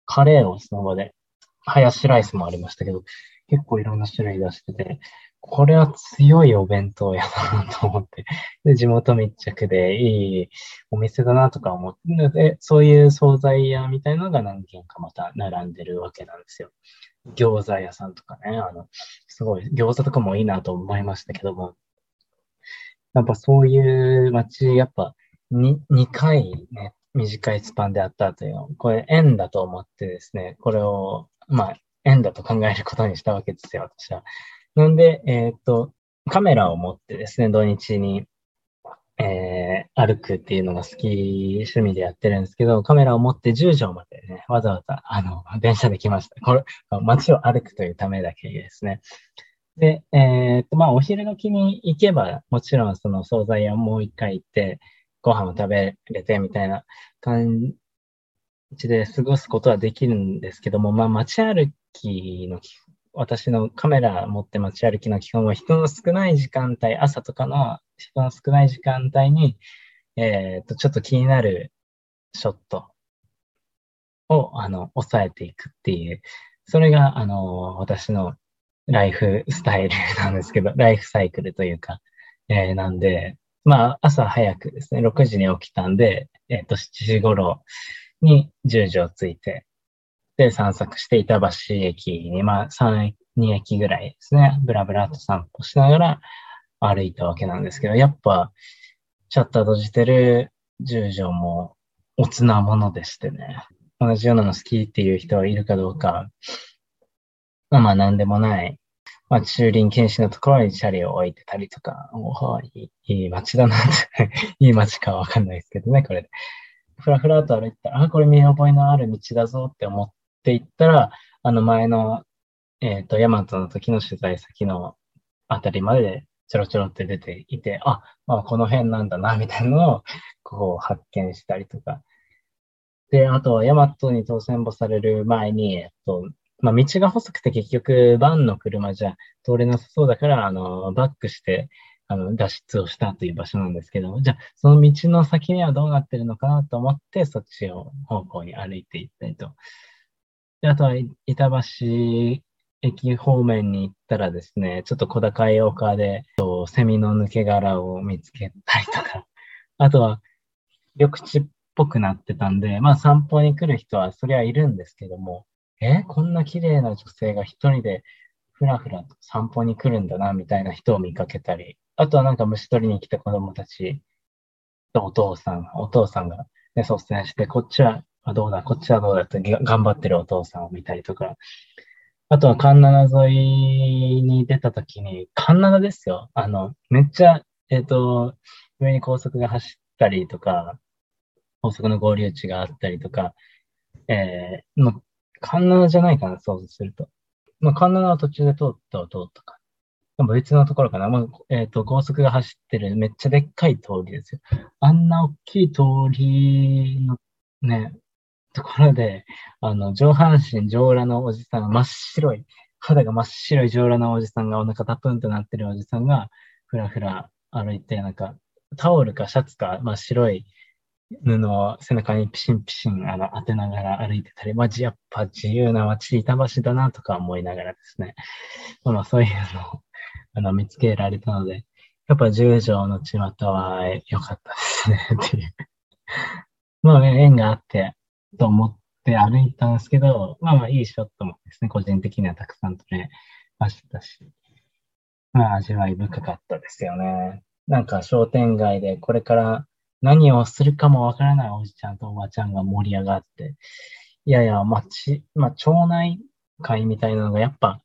カレーをその場で、ハヤシライスもありましたけど、結構いろんな種類出してて、これは強いお弁当やなと思って、で、地元密着でいいお店だなとか思ってので、そういう惣菜屋みたいなのが何軒かまた並んでるわけなんですよ。餃子屋さんとかね、すごい餃子とかもいいなと思いましたけども、やっぱそういう街、やっぱ2回ね、短いスパンであったという、これ縁だと思ってですね、これをまあ、縁だと考えることにしたわけですよ、私は。なんで、カメラを持ってですね、土日に、歩くっていうのが好き、趣味でやってるんですけど、カメラを持って十条までね、わざわざ、電車で来ました。これ、街を歩くというためだけですね。で、まあ、お昼時に行けば、もちろんその惣菜屋もう一回行って、ご飯を食べれてみたいな感じで過ごすことはできるんですけども、まあ街歩きの、私のカメラ持って街歩きの基本は人の少ない時間帯、朝とかの人の少ない時間帯に、ちょっと気になるショットを、抑えていくっていう、それが、私のライフスタイルなんですけど、ライフサイクルというか、なんで、まあ朝早くですね、6時に起きたんで、7時頃、に十条ついて、で、散策して板橋駅に、まあ、2駅ぐらいですね、ブラブラと散歩しながら歩いたわけなんですけど、やっぱ、シャッター閉じてる十条も、おつなものでしてね、同じようなの好きっていう人はいるかどうか、まあ、なんでもない、まあ、駐輪禁止のところに車両を置いてたりとか、いい街だなって、いい街かはわかんないですけどね、これで。ふらふらと歩いたら、あ、これ見覚えのある道だぞって思って行ったら、前の、大和の時の取材先のあたりまでちょろちょろって出ていて、あ、まあ、この辺なんだな、みたいなのを、こう発見したりとか。で、あとは大和に当選簿される前に、まあ、道が細くて結局、バンの車じゃ通れなさそうだから、バックして、脱出をしたという場所なんですけども、じゃあ、その道の先にはどうなってるのかなと思って、そっちを方向に歩いていったりと。で、あとは板橋駅方面に行ったらですね、ちょっと小高い丘でセミの抜け殻を見つけたりとか、あとは緑地っぽくなってたんで、まあ散歩に来る人はそりゃいるんですけども、こんな綺麗な女性が一人でふらふらと散歩に来るんだなみたいな人を見かけたり、あとはなんか虫取りに来た子供たちとお父さんがね、率先してこっちはどうだって頑張ってるお父さんを見たりとか、あとは環七沿いに出たときに、環七ですよ。めっちゃ、上に高速が走ったりとか、高速の合流地があったりとか、環七じゃないかな、想像すると。まあ、環七は途中で通ったか。でも別のところかな。まあ、高速が走ってるめっちゃでっかい通りですよ。あんな大きい通りのね、ところで、上半身上裸のおじさんが肌が真っ白い上裸のおじさんが、お腹タプンとなってるおじさんが、ふらふら歩いて、なんか、タオルかシャツか、まあ、白い布を背中にピシン、当てながら歩いてたり、まじ、やっぱ自由な街、板橋だなとか思いながらですね、まあ、そういうのを見つけられたので、やっぱ十条の巷は良かったですね、っていう。まあ、縁があって、と思って歩いたんですけど、まあいいショットもですね、個人的にはたくさん撮れましたし、まあ味わい深かったですよね。なんか商店街でこれから何をするかもわからないおじちゃんとおばちゃんが盛り上がって、町内会みたいなのがやっぱ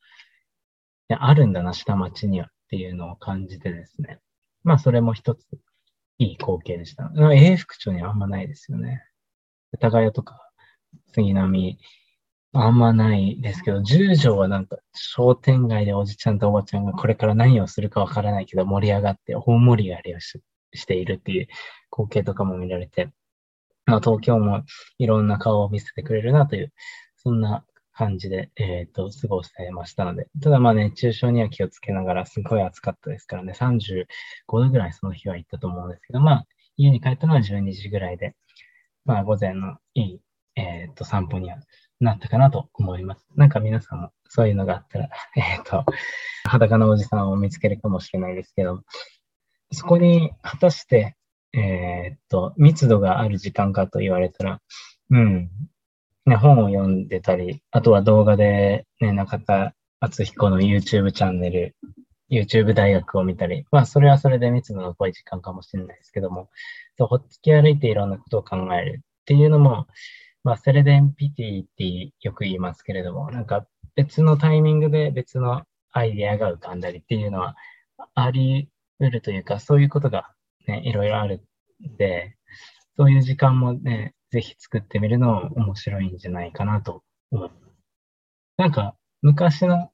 あるんだな、下町にはっていうのを感じてですね。まあそれも一ついい光景でした。永福町にはあんまないですよね。世田谷とか杉並あんまないですけど、十条はなんか商店街でおじちゃんとおばちゃんがこれから何をするかわからないけど盛り上がって大盛り上がりをしているっていう光景とかも見られて、東京もいろんな顔を見せてくれるなという、そんな感じで、過ごせましたので、ただまあ熱中症には気をつけながら、すごい暑かったですからね、35度ぐらいその日は行ったと思うんですけど、まあ家に帰ったのは12時ぐらいで、まあ、午前のいい、散歩にはなったかなと思います。なんか皆さんもそういうのがあったら、裸のおじさんを見つけるかもしれないですけど、そこに果たして、密度がある時間かと言われたら、ね、本を読んでたり、あとは動画で、ね、中田敦彦の YouTube チャンネル、YouTube 大学を見たり、まあそれはそれで密度の濃い時間かもしれないですけども、ほっつき歩いていろんなことを考えるっていうのも、まあセレデンピティってよく言いますけれども、なんか別のタイミングで別のアイデアが浮かんだりっていうのはあり得るというか、そういうことがね、いろいろあるんで、そういう時間もね、ぜひ作ってみるのも面白いんじゃないかなと思います。なんか昔の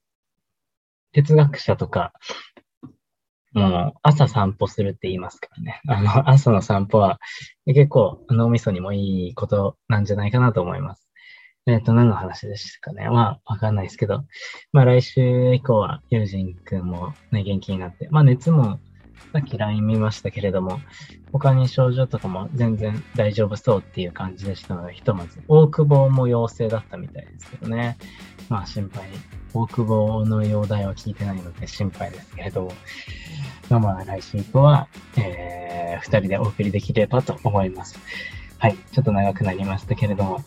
哲学者とか、もう朝散歩するって言いますからね。朝の散歩は結構脳みそにもいいことなんじゃないかなと思います。何の話でしたかね。まあ、わかんないですけど、まあ来週以降は友人くんもね、元気になって、まあ熱もさっき LINE 見ましたけれども、他に症状とかも全然大丈夫そうっていう感じでしたので、ひとまず、大久保も陽性だったみたいですけどね。まあ心配、大久保の容体は聞いてないので心配ですけれども、まあ来週以降は、2人でお送りできればと思います。はい、ちょっと長くなりましたけれども、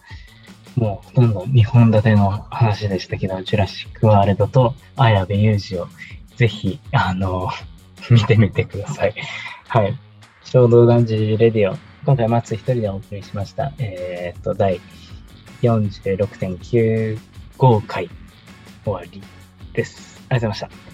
もうほとんど2本立ての話でしたけど、ジュラシックワールドと綾部祐二をぜひ、見てみてください。はい。衝動男児レディオ。今回、松一人でお送りしました。第 46.95 回終わりです。ありがとうございました。